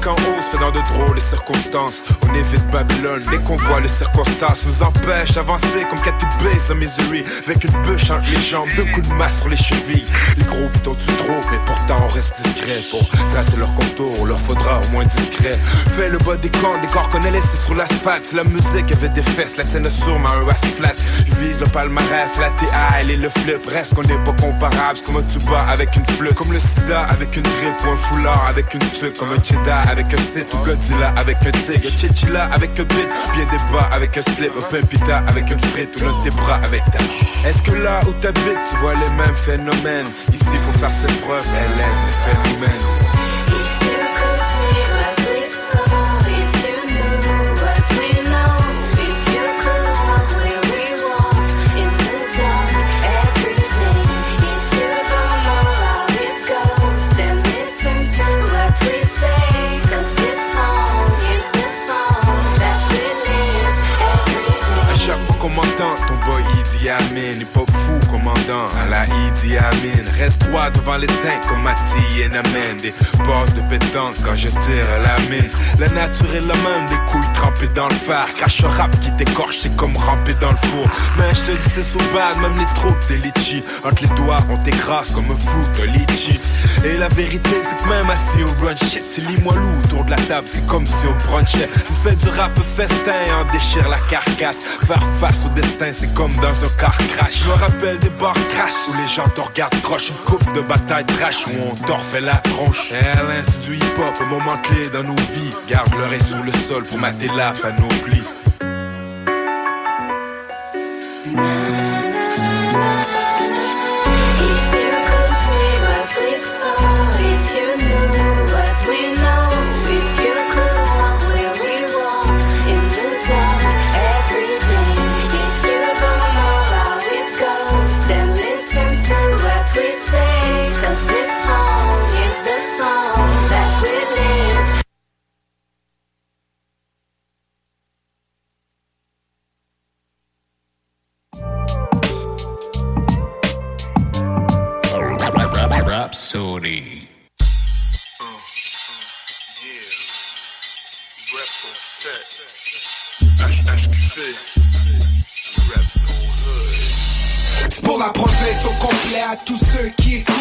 Quand on se fait dans de drôles circonstances, on évite Babylone dès qu'on voit les circonstances. Vous empêche d'avancer comme Cathy Bates en Misery. Avec une bûche entre les jambes, deux coups de masse sur les chevilles. Les groupes dont tu trouves, mais pourtant on reste discret. Pour tracer leur contour, leur faudra au moins discret. Fais le bas des camps, des corps qu'on a laissés sur l'asphalte. La musique avait des fesses, la tienne a sûrement un ass flat. Ils visent le palmarès, la T A L et le flip. Reste qu'on n'est pas comparable, c'est comme un tuba avec une flûte. Comme le sida avec une grippe ou un foulard avec une tuque. Comme un cheddar avec un site, ou Godzilla avec un tigre, un chichilla avec un bit, bien des bras avec un slip, un pain pita avec une frite, ou l'un de tes bras avec ta. Est-ce que là où t'habites, tu vois les mêmes phénomènes? Ici faut faire ses preuves, elle aime les phénomènes. Commandant, ton boy Idi Amin, hip-hop fou, commandant à la I D. dit Amine. Reste droit devant les teintes comme Matty et Namen. Des passes de pétanque quand je tire à la mine. La nature est la même, des couilles trempées dans le fer. Crache au rap qui t'écorche, c'est comme ramper dans le four. Mais je te dis c'est so bad, même les troupes des litchis. Entre les doigts on t'écrase comme un flou de litchi. Et la vérité c'est que même assis au brunch shit, c'est lis-moi loup autour de la table, c'est comme si on brunchait. Tu fais du rap festin et on déchire la carcasse. Faire face au destin c'est comme dans un car crash. Je me rappelle des bars crash où les gens te regardent croche. Une coupe de bataille trash où on t'orfait la tronche. Elle l'institut du hip-hop, un moment clé dans nos vies. Garde l'oreille sur le sol pour mater la panoplie. Rapsodie. Uh, yeah. Pour la province au complet, à tous ceux qui écoutent,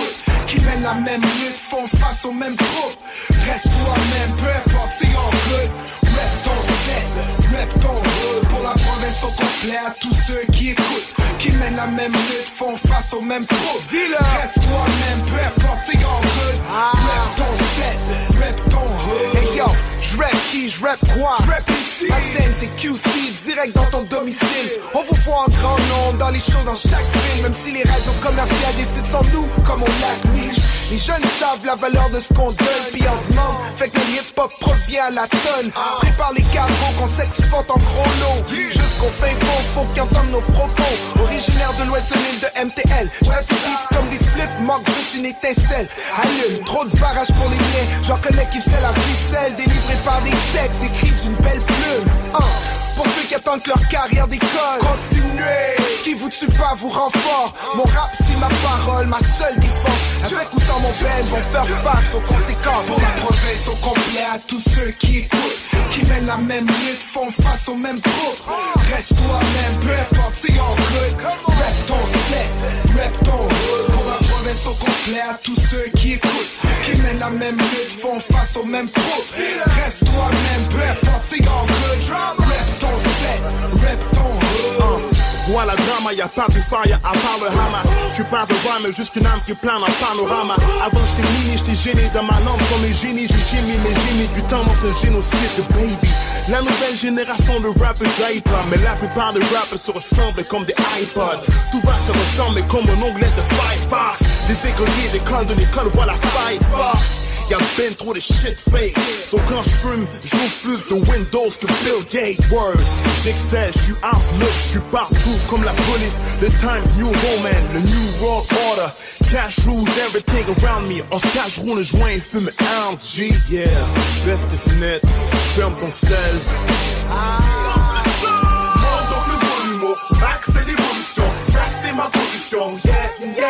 qui mènent la même lutte, font face aux mêmes troupes. Reste toi-même, peu importe si on veut. Rap ton fait, rap ton hood. Pour la province au complet, à tous ceux qui écoutent, qui mènent la même lutte, font face aux mêmes troupes. Reste toi-même, peu importe si on veut. Rap ton fait, rap ton hood. Hey yo, j'rap qui, j'rap quoi? J'rap ici. Ma scène c'est Q C, direct dans ton domicile. On vous voit en grand nombre dans les shows dans chaque ville. Même si les réseaux commerciales décident sans nous comme on l'admire. Les jeunes savent la valeur de ce qu'on donne, puis en demande, fait que le hip-hop provient à la tonne. Prépare les cargos qu'on s'exporte en gros lot, jusqu'au fin gros pour qu'ils entendent nos propos. Originaire de l'ouest de M T L, j'reste beats comme des spliffs, manque juste une étincelle. Allume, trop de barrages pour les miens, j'en connais qui fait la ficelle. Délivré par des textes écrits d'une belle plume. uh. Pour ceux qui attendent que leur carrière décolle, continuez. Qui vous tue pas vous rend fort. Mon rap c'est ma parole, ma seule défense. Avec ou sans mon ben, vont faire face aux conséquences. Pour la province au complet, à tous ceux qui écoutent, qui mènent la même lutte, font face aux mêmes troupes. Reste toi-même, peu importe si on recrute. Rap ton flex, rap ton hood. Pour la province au complet, à tous ceux qui écoutent, qui mènent la même lutte, font face aux mêmes troupes. Reste toi-même, peu importe si on recrute. Rap ton set, rap ton hood. Moi la drama, y'a pas plus fort, y'a à part le hammer. J'suis pas devant, mais juste une âme qui plane en panorama. Avant j'étais mini, j'étais gêné dans ma lampe comme les génies. J'ai gémi, mais gémi du temps montre le génocide de baby. La nouvelle génération de rappers hype, mais la plupart des rappers se ressemblent comme des iPods. Tout va se ressembler comme un onglet de Firefox. Des écoliers d'école de l'école, voilà Firefox. Y'a ben trop de shit fake. So quand j'fume, j'ouvre plus de Windows que Bill Gates. Word, j'excelle, j'suis outlook, j'suis partout comme la police. The Times New Roman, the New World Order. Cash rules everything around me. On se cache, roule le joint et fume un ounce, G. Yeah, baisse tes fenêtres, ferme ton sel. Ah, monte le volume, max c'est l'évolution. Ça c'est ma position, yeah, yeah.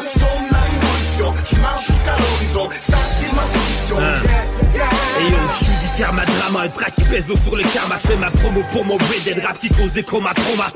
Le son de la révolution, j'marche jusqu'à l'horizon. Ça c'est ma position, yeah, yeah. Et on chute du karma drama, un track qui pèse l'eau sur le karma. Je fais ma promo pour mon Red Rap qui cause des comas traumas.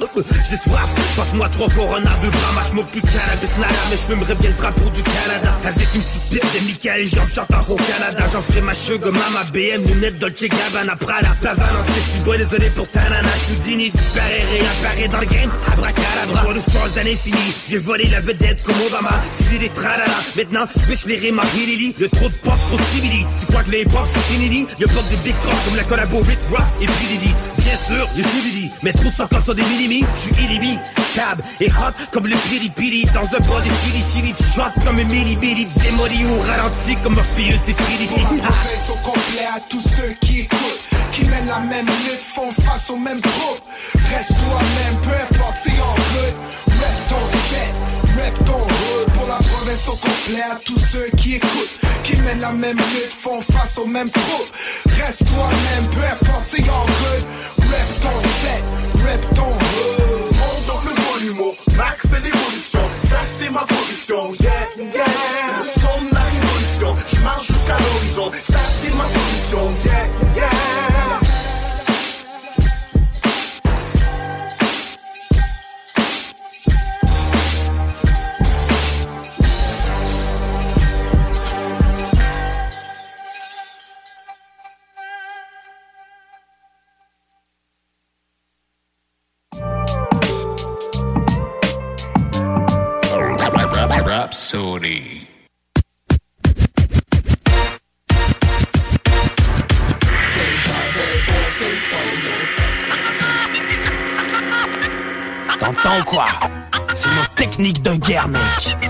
J'ai soif, passe-moi trois pour un arbre de drama. Je m'occupe plus de cannabis nada, mais je fumerais bien le drapeau du Canada. Avec une petite pièce de Michael Jam, chante en au Canada. J'en ferai ma sugar mama, B M, lunettes, Dolce Gabbana, Prada. Pavane en sexy boy, désolé pour ta nana. Houdini disparaît, réapparaît dans le game, abracadabra. Pour le sport, l'année finie, j'ai volé la vedette comme Obama. Filé des tralala, maintenant, switch les rimes en Hilili. Y'a trop de pop, trop de civilis. Tu crois que les pop, c'est Finili? Y'a pop des big crocs comme la collabo Rick Ross et Billy. Bien sûr, les Billy, mais trop sans corps sur des minimis. J'suis illibi, cab et hot comme le pili pili. Dans un bord des chili chili, shot comme un mili billy. Démoli ou ralenti comme Morpheus et Trinity. Pour la province au complet, à tous ceux qui écoutent, qui mènent la même lutte, font face aux mêmes troupes. Reste toi-même, peu importe si on veut. Reste ton set, rep ton hood. Pour la province au complet, à tous ceux qui écoutent, qui mènent la même lutte, font face aux mêmes troupes. Reste toi-même, peu importe si on veut. Rep ton set, rep ton hood. Monte donc le volume, max c'est l'évolution. Ça c'est ma solution. Yeah, yeah, c'est le son de ma révolution. Je marche jusqu'à l'horizon. Ça, c'est ma solution. Yeah, yeah. Rapsodie. T'entends quoi? C'est nos techniques de guerre, mec.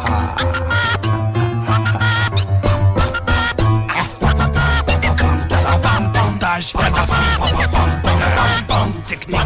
Ah. Technique de guerre. Technique de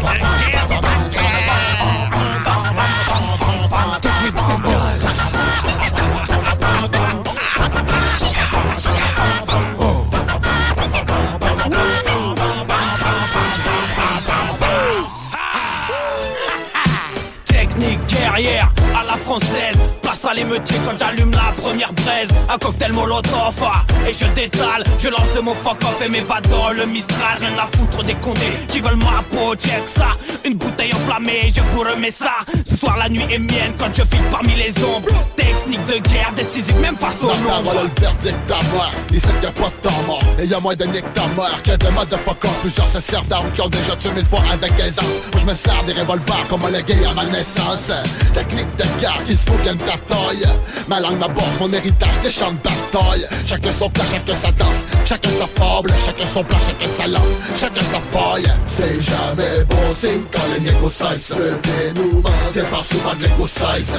guerre. À la française, passe à l'émeutier quand j'allume la première braise. Un cocktail molotov, ah, et je détale. Je lance mon fuck off et m'évade dans le Mistral. Rien à foutre des condés qui veulent ma peau, check ça. Une bouteille enflammée, je vous remets ça. Ce soir la nuit est mienne quand je file parmi les ombres. Technique de guerre, décisive même face au nombre. Voilà le verdict à mort, ici y'a pas de temps mort. Et y'a moins de nique ta mère que de motherfuckers. Plusieurs se servent d'armes qui ont déjà tué mille fois avec aisance. Moi je me sers des revolvers comme homologués à ma naissance. Technique de guerre, il se faut qu'elle me taille. Ma langue, ma bourse, mon héritage, des champs de bataille. Chacun son plat, chacun sa danse. Chacun sa fable, chacun son plat, chacun sa lance. Chacun sa faille. C'est jamais bon signe quand les négos cessent. Le dénouement départ souvent de l'égo size.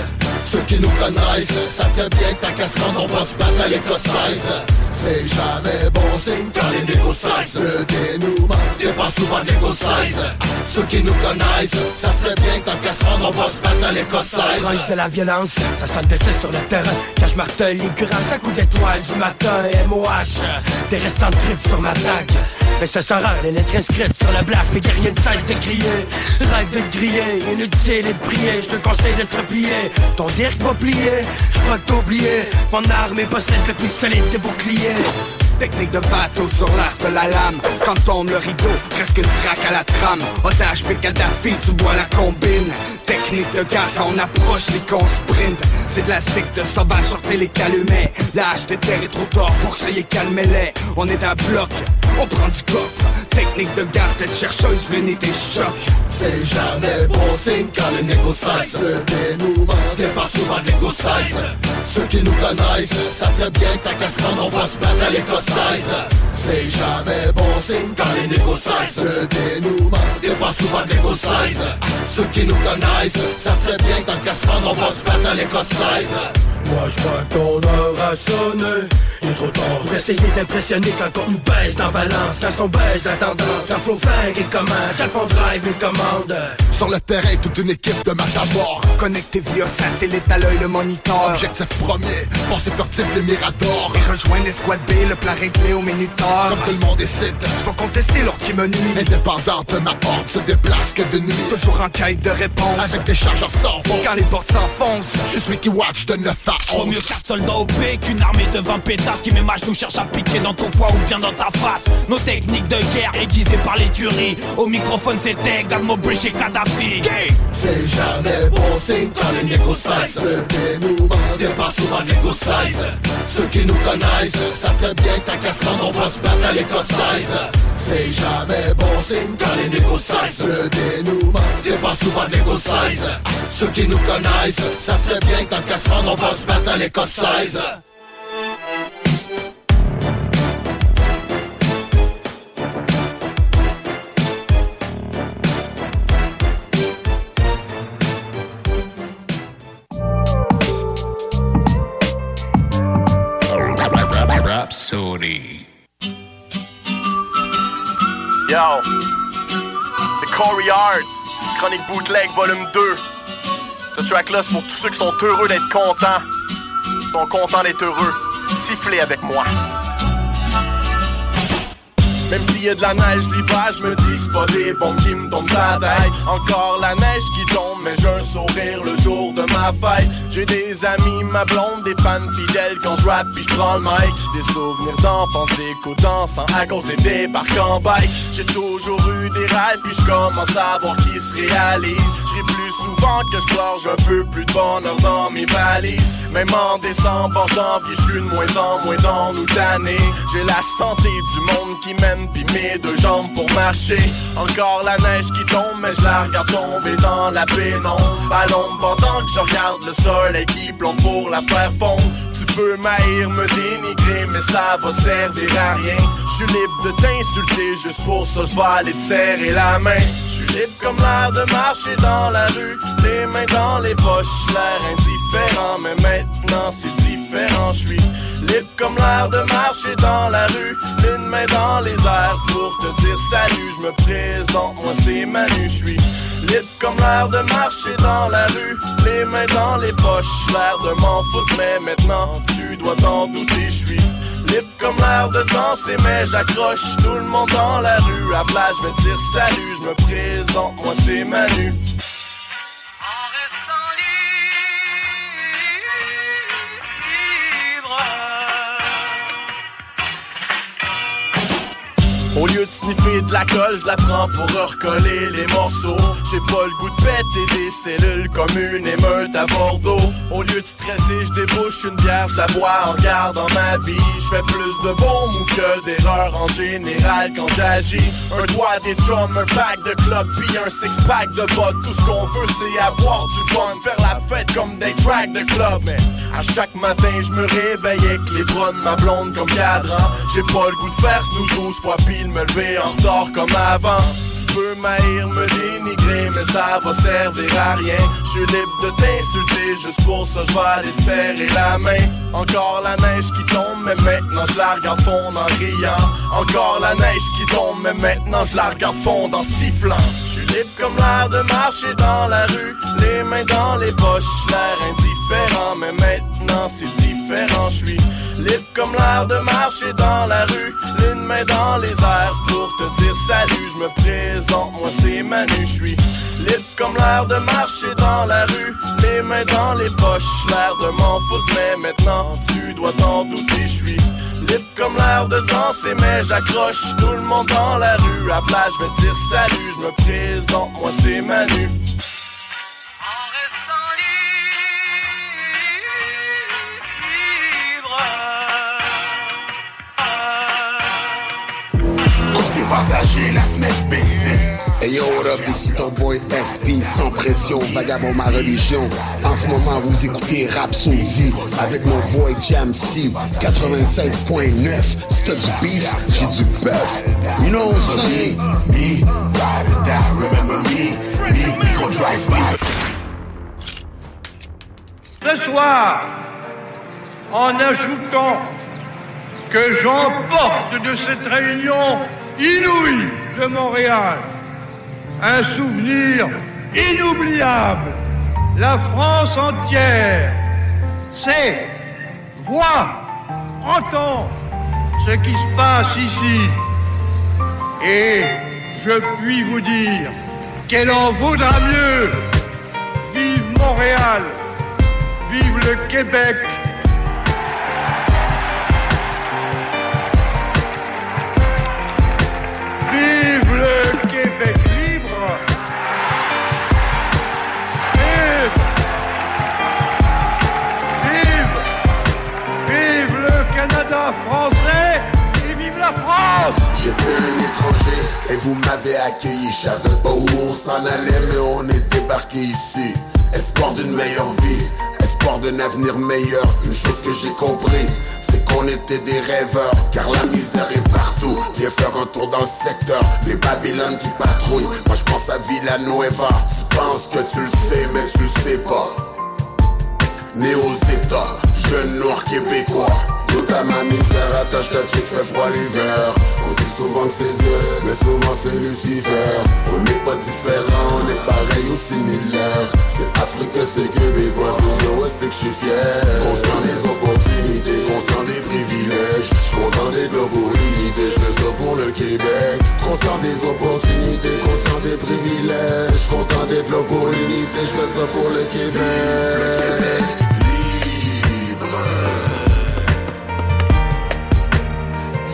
Ceux qui nous connaissent, savent très bien que ta casserole, on va se battre à l'écossaise. C'est jamais bon signe quand les négos cessent. Le dénouement départ souvent de l'égo size. Ceux qui nous connaissent, savent très bien que ta casserole, on va se battre à l'écossaise. Rise de la violence, ça sonne destin sur le terrain. Quand je martèle l'igurance à coups d'étoiles du matin. M O H, des restants de tripes sur ma tag. Mais ce sera rare, les lettres inscrites sur le black. Mais guerrier ne cesse de crier, rêve de griller. Inutile et de prier, je te conseille de te replier. Ton dirk va plier, je crois que t'oublier. Mon arme est possède le plus solide des boucliers. Technique de bateau sur l'art de la lame. Quand tombe le rideau, presque une traque à la trame. Otage, pique à Daffy, tu bois la combine. Technique de guerre quand on approche les qu'on sprint. C'est de la secte de sauvage, sortez les calumets. Lâche tes terres et trop tard pour crier calmez-les. On est à bloc, on prend du coffre. Technique de guerre, tête chercheuse, l'unité choc. C'est jamais bon signe quand le négo cesse. Le dénouement dépasse souvent de l'égo size. Ceux qui nous connaissent, savent très bien que ta casserole, on va se battre à l'écosse. C'est jamais bon signe quand les négos cessent. Le dénouement dépasse souvent de l'égo size. Ceux qui nous connaissent, savent très bien que dans le casserole, on va se battre à l'écossaise. Moi je crois qu'on aura sonné, il est trop tard. Vous essayez d'impressionner quand on nous baisse dans balance. Quand on baisse la tendance, quand flow vague et commande, quand on drive et commande. Sur le terrain, toute une équipe de match à mort. Connecté via satellite à l'œil le moniteur. Objectif premier, pensée furtive les miradors. Et rejoindre l'escouade B, le plan réglé au minuteur. Comme tout le monde décide, je vais contester l'ordre qui me nuit. Indépendant de ma porte, se déplace que de nuit. Toujours en quête de réponse, avec des chargeurs sans fond. Quand les portes s'enfoncent, je suis qui watch de neuf à. Faut mieux quatre soldats au P qu'une armée de vingt pétasses qui m'émage nous cherche à piquer dans ton foie ou bien dans ta face. Nos techniques de guerre aiguisées par les tueries. Au microphone c'était Gadmo Brish et Kadhafi. C'est jamais bon signe quand les négos cessent. Le dénouement dépasse souvent de l'égo size. Ceux qui nous connaissent, savent très bien que ta casserole, on va se battre à l'écossaise. C'est jamais bon signe quand les négos cessent. Le dénouement dépasse souvent de l'égo size. Ceux qui nous connaissent, savent très bien que ta casserole, on va se battre à l'écossaise. Rapsodie. Yo, c'est Corey Hart, Chronique Bootleg Volume deux. Ce track-là, c'est pour tous ceux qui sont heureux d'être contents. Ils sont contents d'être heureux. Sifflez avec moi. Même s'il y a de la neige l'hiver, je me dis c'est pas des bons qui me tombent sa tête. Encore la neige qui tombe, mais j'ai un sourire le jour de ma fête. J'ai des amis, ma blonde, des fans fidèles quand je rappe pis je prends le mic. Des souvenirs d'enfance, des coups d'encens à cause des débarques en bike. J'ai toujours eu des rêves puis je commence à voir qui se réalisent. J'ris plus souvent que je pleure, j'ai un peu plus de bonheur dans mes valises. Même en décembre, en janvier, je suis de moins en moins dans nous tanner. J'ai la santé du monde qui m'aime pis mes deux jambes pour marcher. Encore la neige qui tombe, mais je la regarde tomber dans la pénombre. À l'ombre pendant que je regarde le soleil qui plombe pour la faire fondre. Tu peux m'haïr, me dénigrer, mais ça va servir à rien. Je suis libre de t'insulter, juste pour ça je vais aller te serrer la main. Je suis libre comme l'air de marcher dans la rue, les mains dans les poches, l'air indifférent, mais maintenant c'est différent. Je suis libre comme l'air de marcher dans la rue, une main dans les airs pour te dire salut. Je me présente, moi c'est Manu. Je suis libre comme l'air de marcher dans la rue, les mains dans les poches, l'air de m'en foutre, mais maintenant tu dois t'en douter. Je suis libre comme l'air de danser, mais j'accroche tout le monde dans la rue. À plat, je vais dire salut, je me présente, moi c'est Manu. Au lieu de sniffer de la colle, je la prends pour recoller les morceaux. J'ai pas le goût de péter des cellules comme une émeute à Bordeaux. Au lieu de stresser, je débouche une bière, je la bois en gardant ma vie. Je fais plus de bons moves que d'erreurs en général quand j'agis. Un doigt, des drums, un pack de clopes, puis un six-pack de bottes. Tout ce qu'on veut, c'est avoir du fun, faire la fête comme des tracks de club. Mais à chaque matin, je me réveille avec les bras de ma blonde comme cadran. J'ai pas le goût de faire snooze douze fois pile, me lever en retard comme avant. Tu peux m'haïr, me dénigrer, mais ça va servir à rien. Je suis libre de t'insulter, juste pour ça je vais aller te serrer la main. Encore la neige qui tombe, mais maintenant je la regarde fondre en riant. Encore la neige qui tombe, mais maintenant je la regarde fondre en sifflant. Je suis libre comme l'air de marcher dans la rue, les mains dans les poches, l'air indifférent, mais maintenant c'est différent. Je suis libre comme l'air de marcher dans la rue, l'une main dans les airs pour te dire salut. Je me présente, moi c'est Manu. Je suis libre comme l'air de marcher dans la rue, les mains dans les poches, l'air de m'en foutre, mais maintenant tu dois t'en douter. Je suis libre comme l'air de danser, mais j'accroche tout le monde dans la rue. À plat, je vais dire salut, je me présente, moi c'est Manu. Passager, la fenêtre baissée. Hey yo, what up, ici ton boy S P, sans pression, vagabond ma religion. En ce moment, vous écoutez Rapsodie avec mon boy Jam`C, quatre-vingt-seize point neuf, si t'as du beef, j'ai du bœuf. You know what I'm saying? Me, ride or die, remember me, me, me, go drive me. Ce soir, en ajoutant que j'emporte de cette réunion inouïe de Montréal, un souvenir inoubliable. La France entière sait, voit, entend ce qui se passe ici. Et je puis vous dire qu'elle en vaudra mieux. Vive Montréal, vive le Québec. Vive le Québec libre! Vive! Vive! Vive le Canada français et vive la France! J'étais un étranger et vous m'avez accueilli. Je savais pas où on s'en allait, mais on est débarqué ici. Espoir d'une meilleure vie, espoir d'un avenir meilleur. Une chose que j'ai compris, c'est qu'on était des rêveurs, car la misère est partout. Viens faire un tour dans le secteur, les Babylones qui patrouillent. Moi je pense à Villanueva. Tu penses que tu le sais, mais tu le sais pas. Né aux États, jeune noir québécois. Tout à ma misère, attache ta chic, fait froid l'hiver. On dit souvent que c'est Dieu, mais souvent c'est Lucifer. On n'est pas différents, on est pareil ou similaire. C'est Afrique, c'est Québécois, toujours est-ce que je suis fier. Conscient des opportunités, conscient des privilèges, je suis content des globalités, je fais ça pour le le Québec. Conscient des opportunités, conscient des privilèges, content d'être là pour l'unité, je fais ça pour le Québec. Vive le Québec libre.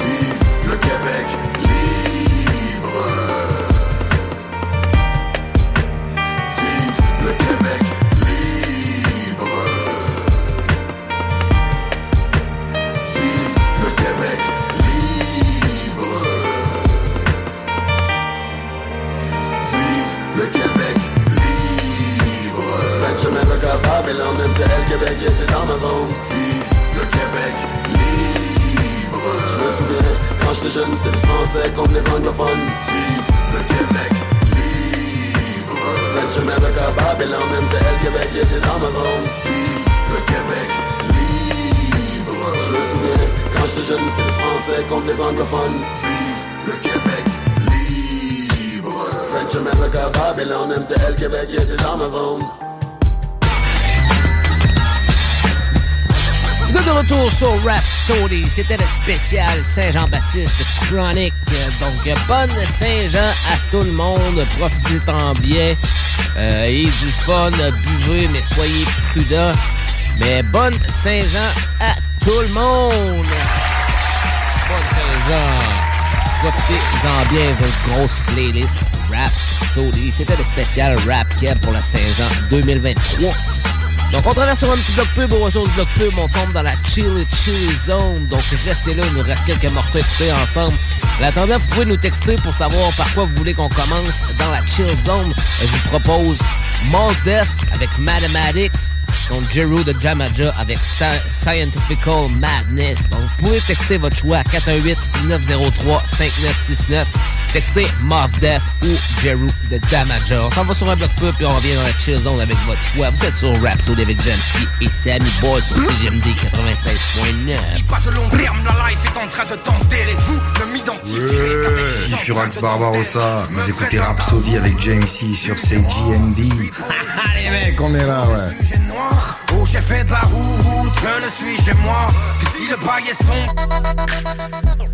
Vive le Québec libre. Vive le Québec libre. Vive le Québec libre. Vive le Québec libre. Fait que je m'aime capable et l'en même tel Québec était dans ma zone. Vive le Québec libre. Je me souviens, quand j'étais jeune, c'était du français comme les anglophones. Vive le Québec libre. Fait que je m'aime capable et l'en même tel Québec était dans ma zone. Vive le Québec libre. Je me souviens, quand j'étais jeune, c'était du français comme les anglophones. Vive le Québec libre. Fait que je m'aime capable et l'en même tel Québec était dans ma zone. Vous êtes de retour sur Rapsodie, c'était le spécial Saint-Jean-Baptiste Chronic, donc bonne Saint-Jean à tout le monde, profitez-en bien, euh, et du fun, buvez, mais soyez prudents, mais bonne Saint-Jean à tout le monde, bonne Saint-Jean, profitez-en bien votre grosse playlist Rapsodie, c'était le spécial Rap Keb pour la Saint-Jean deux mille vingt-trois. Donc, on traverse sur un petit bloc pub, au retour du bloc pub, on tombe dans la chilly, chilly zone. Donc, restez là, il nous reste quelques morceaux écoutés ensemble. En attendant, vous pouvez nous texter pour savoir par quoi vous voulez qu'on commence dans la chill zone. Je vous propose Mos Def avec Mathematics, contre Jero de Jamaja avec Scientifical Madness. Donc, vous pouvez texter votre choix à quatre un huit neuf zéro trois cinq neuf six neuf. Textez Mos Def ou Jero de Jamaja. On s'en va sur un bloc pub et on revient dans la chill zone avec votre choix. Vous êtes sur Rapsodie avec Jam`C et Sammy Boy sur C J M D quatre-vingt-seize point neuf. Si pas de long terme, la life est en train de t'enterrer. Vous ne m'identifiez pas. Ouais, Furax Barbarossa, vous écoutez Rapsodie avec Jam`C sur C J M D. Les mecs, on est là, ouais. Oh, j'ai fait de la route, je ne suis chez moi que si le bail est son.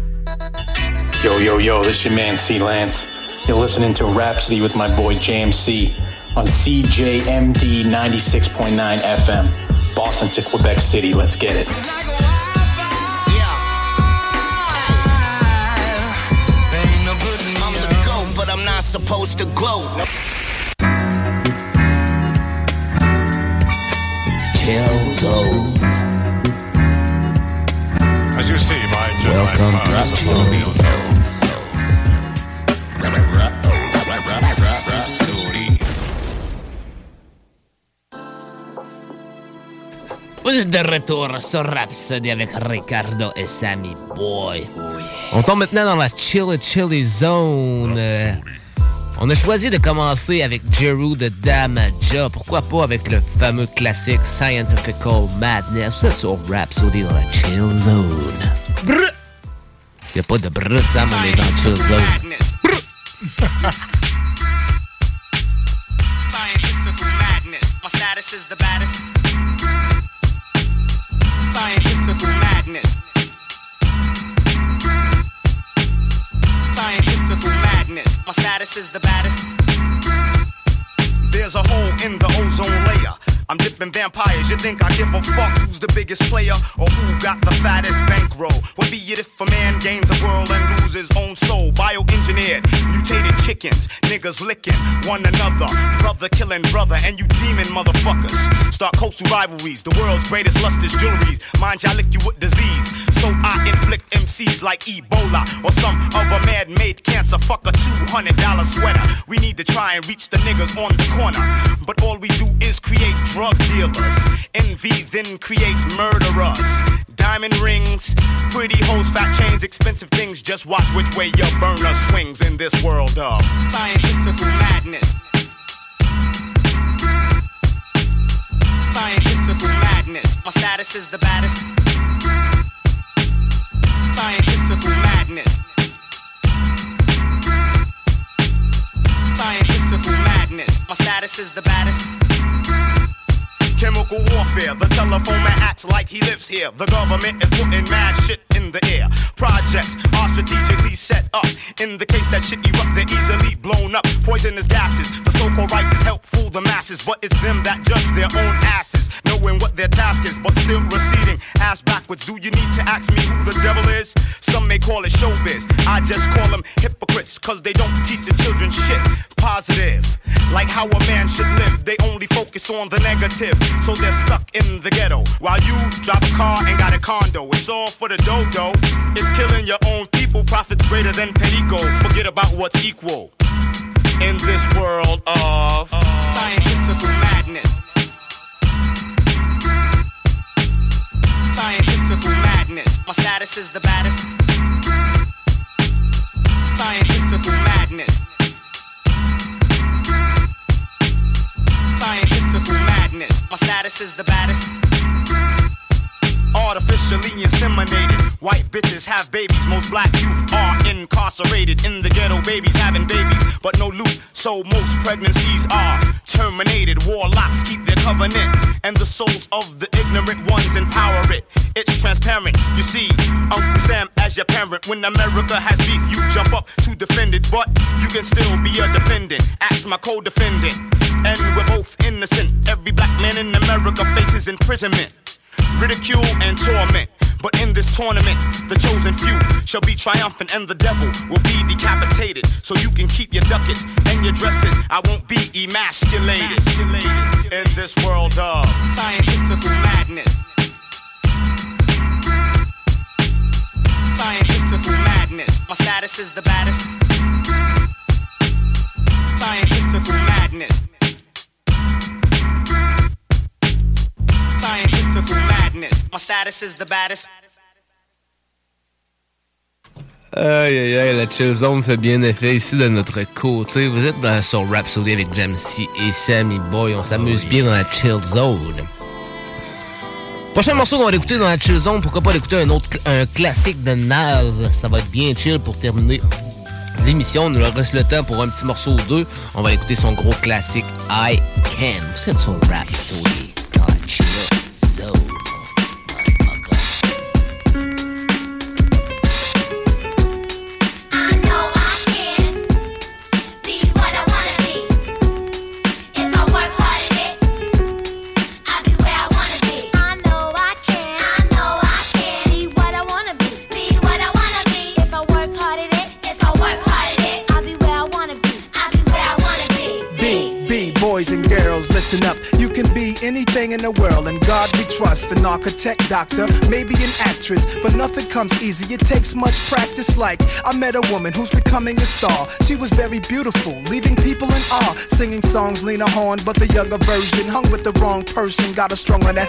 Yo, yo, yo, this is your man C. Lance. You're listening to Rapsodie with my boy Jam`C on C J M D ninety-six point nine F M, Boston to Quebec City. Let's get it. Yeah. Ain't no good in I'm the go, but I'm not supposed to glow. As you see, my Welcome Rapsodie. Vous êtes de retour sur Rapsodie avec Ricardo et Sammy Boy. Oh yeah. On tombe maintenant dans la chilly chilly zone. Euh, on a choisi de commencer avec Jero de Jamaja. Pourquoi pas avec le fameux classique Scientifical Madness. C'est sur Rapsodie dans la chill zone. Brr! Y'a pas de brr, Sam, on est dans la chill zone. Brr! Scientifical Madness. Our status is the baddest. Scientifical Madness. Scientifical Madness. Our status is the baddest. There's a hole in the ozone layer. I'm dipping vampires, you think I give a fuck who's the biggest player or who got the fattest bankroll? What be it if a man gains the world and loses his own soul? Bioengineered, mutated chickens, niggas licking one another, brother killing brother, and you demon motherfuckers. Start coastal rivalries, the world's greatest lustrous jewelries. Mind y'all lick you with disease, so I inflict M Cs like Ebola or some other man-made cancer. Fuck a two hundred dollars sweater. We need to try and reach the niggas on the corner, but all we do is create drugs. Drug dealers, envy then creates murderers. Diamond rings, pretty hoes, fat chains, expensive things. Just watch which way your burner swings in this world of scientifical madness. Scientifical madness. Our status is the baddest. Scientifical madness. Scientifical madness. Our status is the baddest. Chemical warfare, the telephone man acts like he lives here. The government is putting mad shit in the air. Projects are strategically set up. In the case that shit erupt, they're easily blown up. Poisonous gases, the so-called righteous help fool the masses. But it's them that judge their own asses, knowing what their task is, but still receding. Ass backwards, do you need to ask me who the devil is? Some may call it showbiz, I just call them hypocrites, cause they don't teach the children shit positive, like how a man should live. They only focus on the negative, so they're stuck in the ghetto, while you drive a car and got a condo. It's all for the dodo, it's killing your own people, profits greater than Perico, forget about what's equal, in this world of scientifical madness. Scientifical madness. My status is the baddest. Scientifical madness. Scientifical madness. My status is the baddest. Artificially inseminated. White bitches have babies. Most black youth are incarcerated. In the ghetto, babies having babies, but no loot. So most pregnancies are terminated. Warlocks keep their covenant, and the souls of the ignorant ones empower it. It's transparent. You see, Uncle Sam as your parent. When America has beef, you jump up to defend it, but you can still be a defendant. Ask my co-defendant, and we're both innocent. Every black man in America faces imprisonment, ridicule and torment, but in this tournament, the chosen few shall be triumphant and the devil will be decapitated. So you can keep your ducats and your dresses, I won't be emasculated. In this world of scientifical madness. Scientifical madness. My status is the baddest. Scientifical madness. Scientifical madness. My status is the baddest. Aïe, aïe, aïe, la chill zone fait bien effet ici de notre côté. Vous êtes dans, sur Rapsodie avec Jam`C et Sammy Boy. On s'amuse bien dans la chill zone. Prochain morceau qu'on va écouter dans la chill zone, pourquoi pas l'écouter un autre un classique de Nas. Ça va être bien chill pour terminer l'émission. On nous reste le temps pour un petit morceau ou deux. On va écouter son gros classique I Can. Vous êtes sur Rapsodie. So listen up, you can be anything in the world, and God we trust, an architect, doctor, maybe an actress, but nothing comes easy, it takes much practice. Like, I met a woman who's becoming a star, she was very beautiful, leaving people in awe, singing songs, Lena Horne, but the younger version, hung with the wrong person, got a strong on that...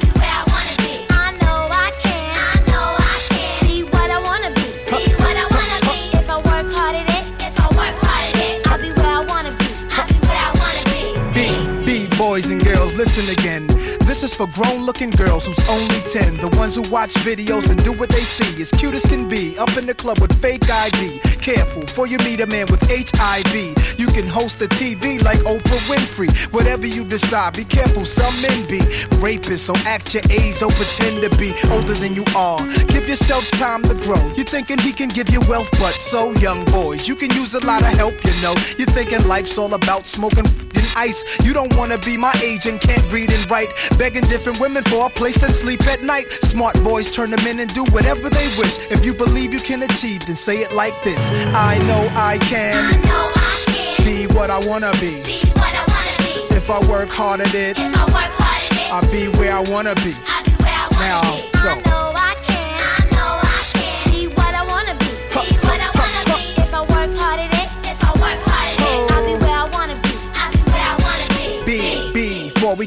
be where I wanna be. Boys and girls, listen again. This is for grown-looking girls who's only ten. The ones who watch videos and do what they see. As cute as can be, up in the club with fake I D. Careful, before you meet a man with H I V. You can host a T V like Oprah Winfrey. Whatever you decide, be careful, some men be rapists, so act your age, don't pretend to be older than you are. Give yourself time to grow. You're thinking he can give you wealth, but so young boys, you can use a lot of help, you know. You're thinking life's all about smoking and ice. You don't want to be my age and can't read and write, begging different women for a place to sleep at night. Smart boys turn them in and do whatever they wish. If you believe you can achieve, then say it like this. I know I can, I know I can be what I wanna be, be what I wanna be. If I work hard at it, if I work hard at it, I'll be where I wanna be, I'll be where I wanna be. Now, go. We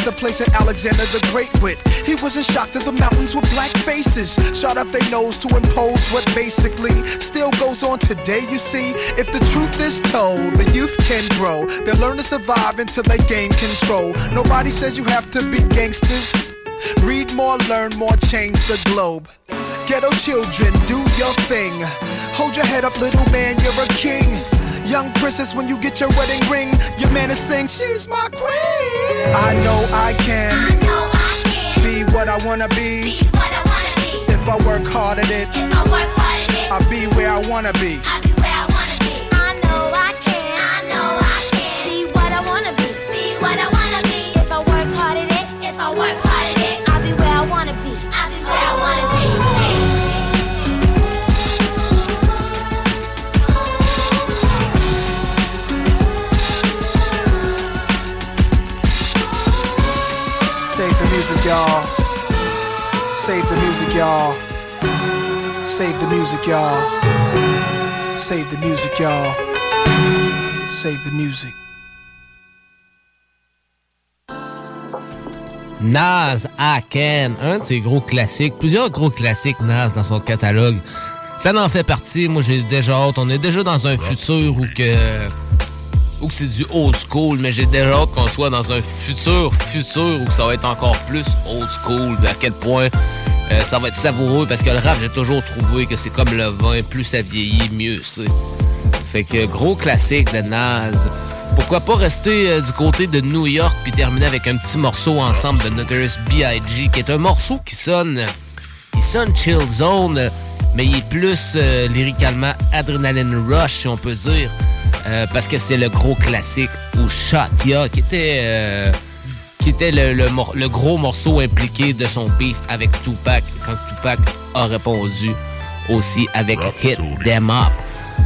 the place that Alexander the Great went. He was in shock that the mountains were black faces. Shot up their nose to impose what basically still goes on today, you see. If the truth is told, the youth can grow. They learn to survive until they gain control. Nobody says you have to be gangsters. Read more, learn more, change the globe. Ghetto children, do your thing. Hold your head up, little man, you're a king. Young princess, when you get your wedding ring, your man is saying, she's my queen. I know I can, I know I can. Be what I wanna be, be what I wanna be. If I work hard at it, if I work hard at it, I'll be where I wanna be, I'll be where I wanna be. I know I can, I know I can. Be what I wanna be, be what I wanna be. If I work hard at it, if I work hard at it, I'll be where I wanna be, I'll be where I wanna be. Save the music, y'all. Save the music, y'all. Save the music, y'all. Save the music, y'all. Save the music. Nas, I Can, un de ses gros classiques. Plusieurs gros classiques Nas dans son catalogue. Ça en fait partie. Moi, j'ai déjà hâte. On est déjà dans un futur où que... ou que c'est du old school, mais j'ai déjà hâte qu'on soit dans un futur, futur, où ça va être encore plus old school, à quel point euh, ça va être savoureux, parce que le rap, j'ai toujours trouvé que c'est comme le vin, plus ça vieillit, mieux c'est. Fait que gros classique de Nas. Pourquoi pas rester euh, du côté de New York, puis terminer avec un petit morceau ensemble de Notorious B I G, qui est un morceau qui sonne, qui sonne chill zone, mais il est plus euh, lyricalement adrenaline rush, si on peut dire. Euh, parce que c'est le gros classique Who Shot Ya, qui était, euh, qui était le, le, mor- le gros morceau impliqué de son beef avec Tupac, quand Tupac a répondu aussi avec Rapsodie. Hit Them Up.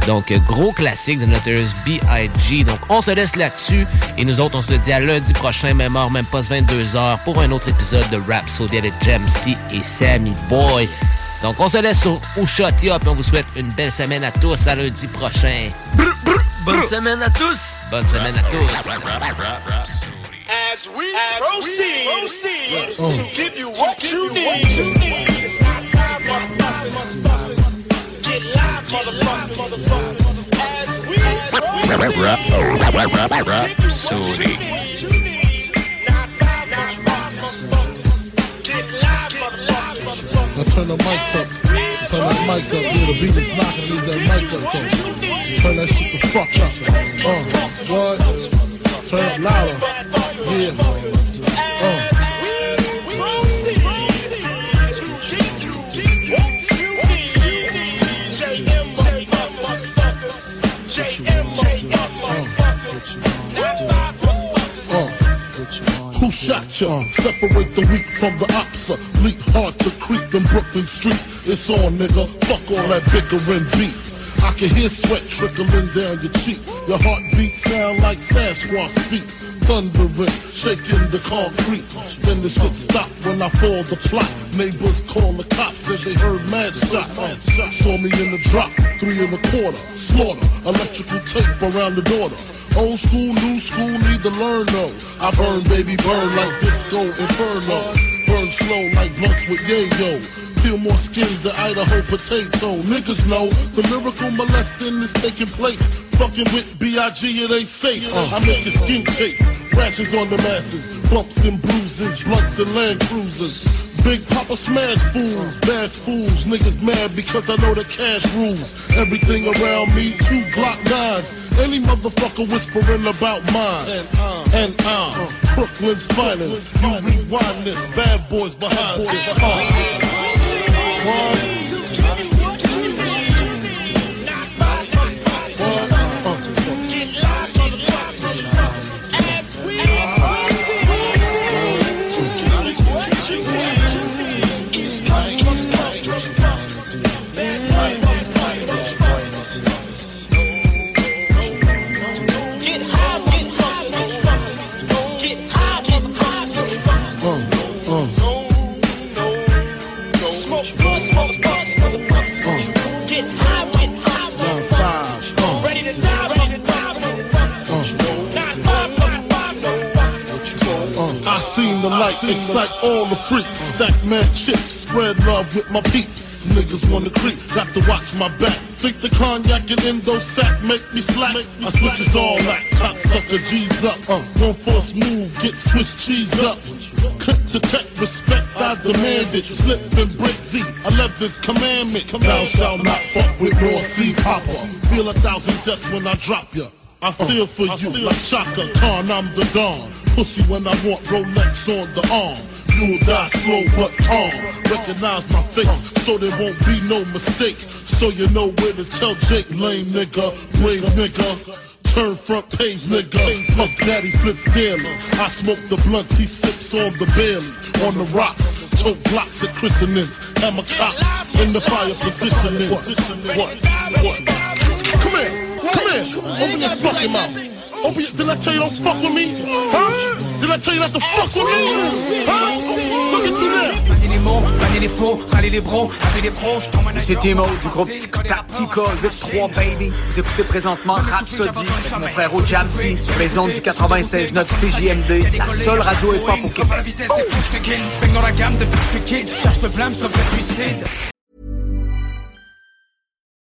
Donc, gros classique de Notorious B I G. Donc, on se laisse là-dessus et nous autres, on se dit à lundi prochain, même heure, même poste vingt-deux heures, pour un autre épisode de Rapsodie avec Jam`C et Sammy Boy. Donc, on se laisse sur Who Shot Ya et on vous souhaite une belle semaine à tous. À lundi prochain. Brr, brr. Bonne semaine à tous. Bonne semaine à tous. As we proceed, proceed to give you what you need. Get live, motherfucker. As we proceed. Turn the mics up. Turn the mics up. Yeah, the beat is knocking. Leave that mic up. Turn that shit the fuck up. Uh, what? Turn it louder. Yeah. Uh. Who shot ya? Separate the weak from the opsa. Leap hard to creep them Brooklyn streets. It's on, nigga. Fuck all that bickering beef. I can hear sweat trickling down your cheek. Your heartbeat sound like Sasquatch feet. Thundering, shaking the concrete. Then the shit stop when I fall the plot. Neighbors call the cops, said they heard mad shots. Saw me in the drop, three and a quarter. Slaughter, electrical tape around the daughter. Old school, new school, need to learn though. I burn, baby, burn like disco inferno. Burn slow like blunts with yayo. Feel more skins than Idaho potato. Niggas know the lyrical molesting is taking place. Fucking with B I G, it ain't safe. Uh, I make your skin chafe. Rashes on the masses. Bumps and bruises. Blunts and Land Cruisers. Big Papa smash fools, bash fools. Niggas mad because I know the cash rules. Everything around me, two Glock nines. Any motherfucker whispering about mine. And I'm uh, Brooklyn's finest. You rewind this, bad boys behind this. Uh, One, two, what you need. Not by my body. Get live, motherfucker. As we see, Excite all the freaks, stack mad chips, spread love with my peeps. Niggas wanna creep, got to watch my back. Think the cognac and endo sack make me slack. I switches all that, cock sucker G's up. Uh, one force move, get Swiss cheese up. Click to tech, respect, I demand it. Slip and break the eleventh commandment. Thou shalt not fuck with raw sea popper. Feel a thousand deaths when I drop ya. I feel for you like Chaka Khan, I'm the Don. Pussy when I want Rolex on the arm. You'll die slow but calm. Recognize my face so there won't be no mistake. So you know where to tell Jake. Lame nigga, brave nigga, turn front page nigga. Puff daddy flips daily. I smoke the blunts, he sips on the Baileys. On the rocks, tote blocks at christenings. And my cop in the fire positioning. What? What? Come here, come here, open your fucking mouth. Open your, did I tell you don't fuck with me? Huh? Did I tell you not to fuck with me? Huh? Look at you now. Ramenez les mots, ramenez les faux, ramenez les bros, ramenez les pros, je tombe un avion. C'était Mo du groupe Tactical huit trois Baby. Vous écoutez présentement Rapsodie avec mon frère Jam`C, maison du quatre-vingt-seize neuf C J M D, la seule radio hip-hop au Québec. Je dans la gamme depuis que je suis kid, je cherche le blâme, je te suicide.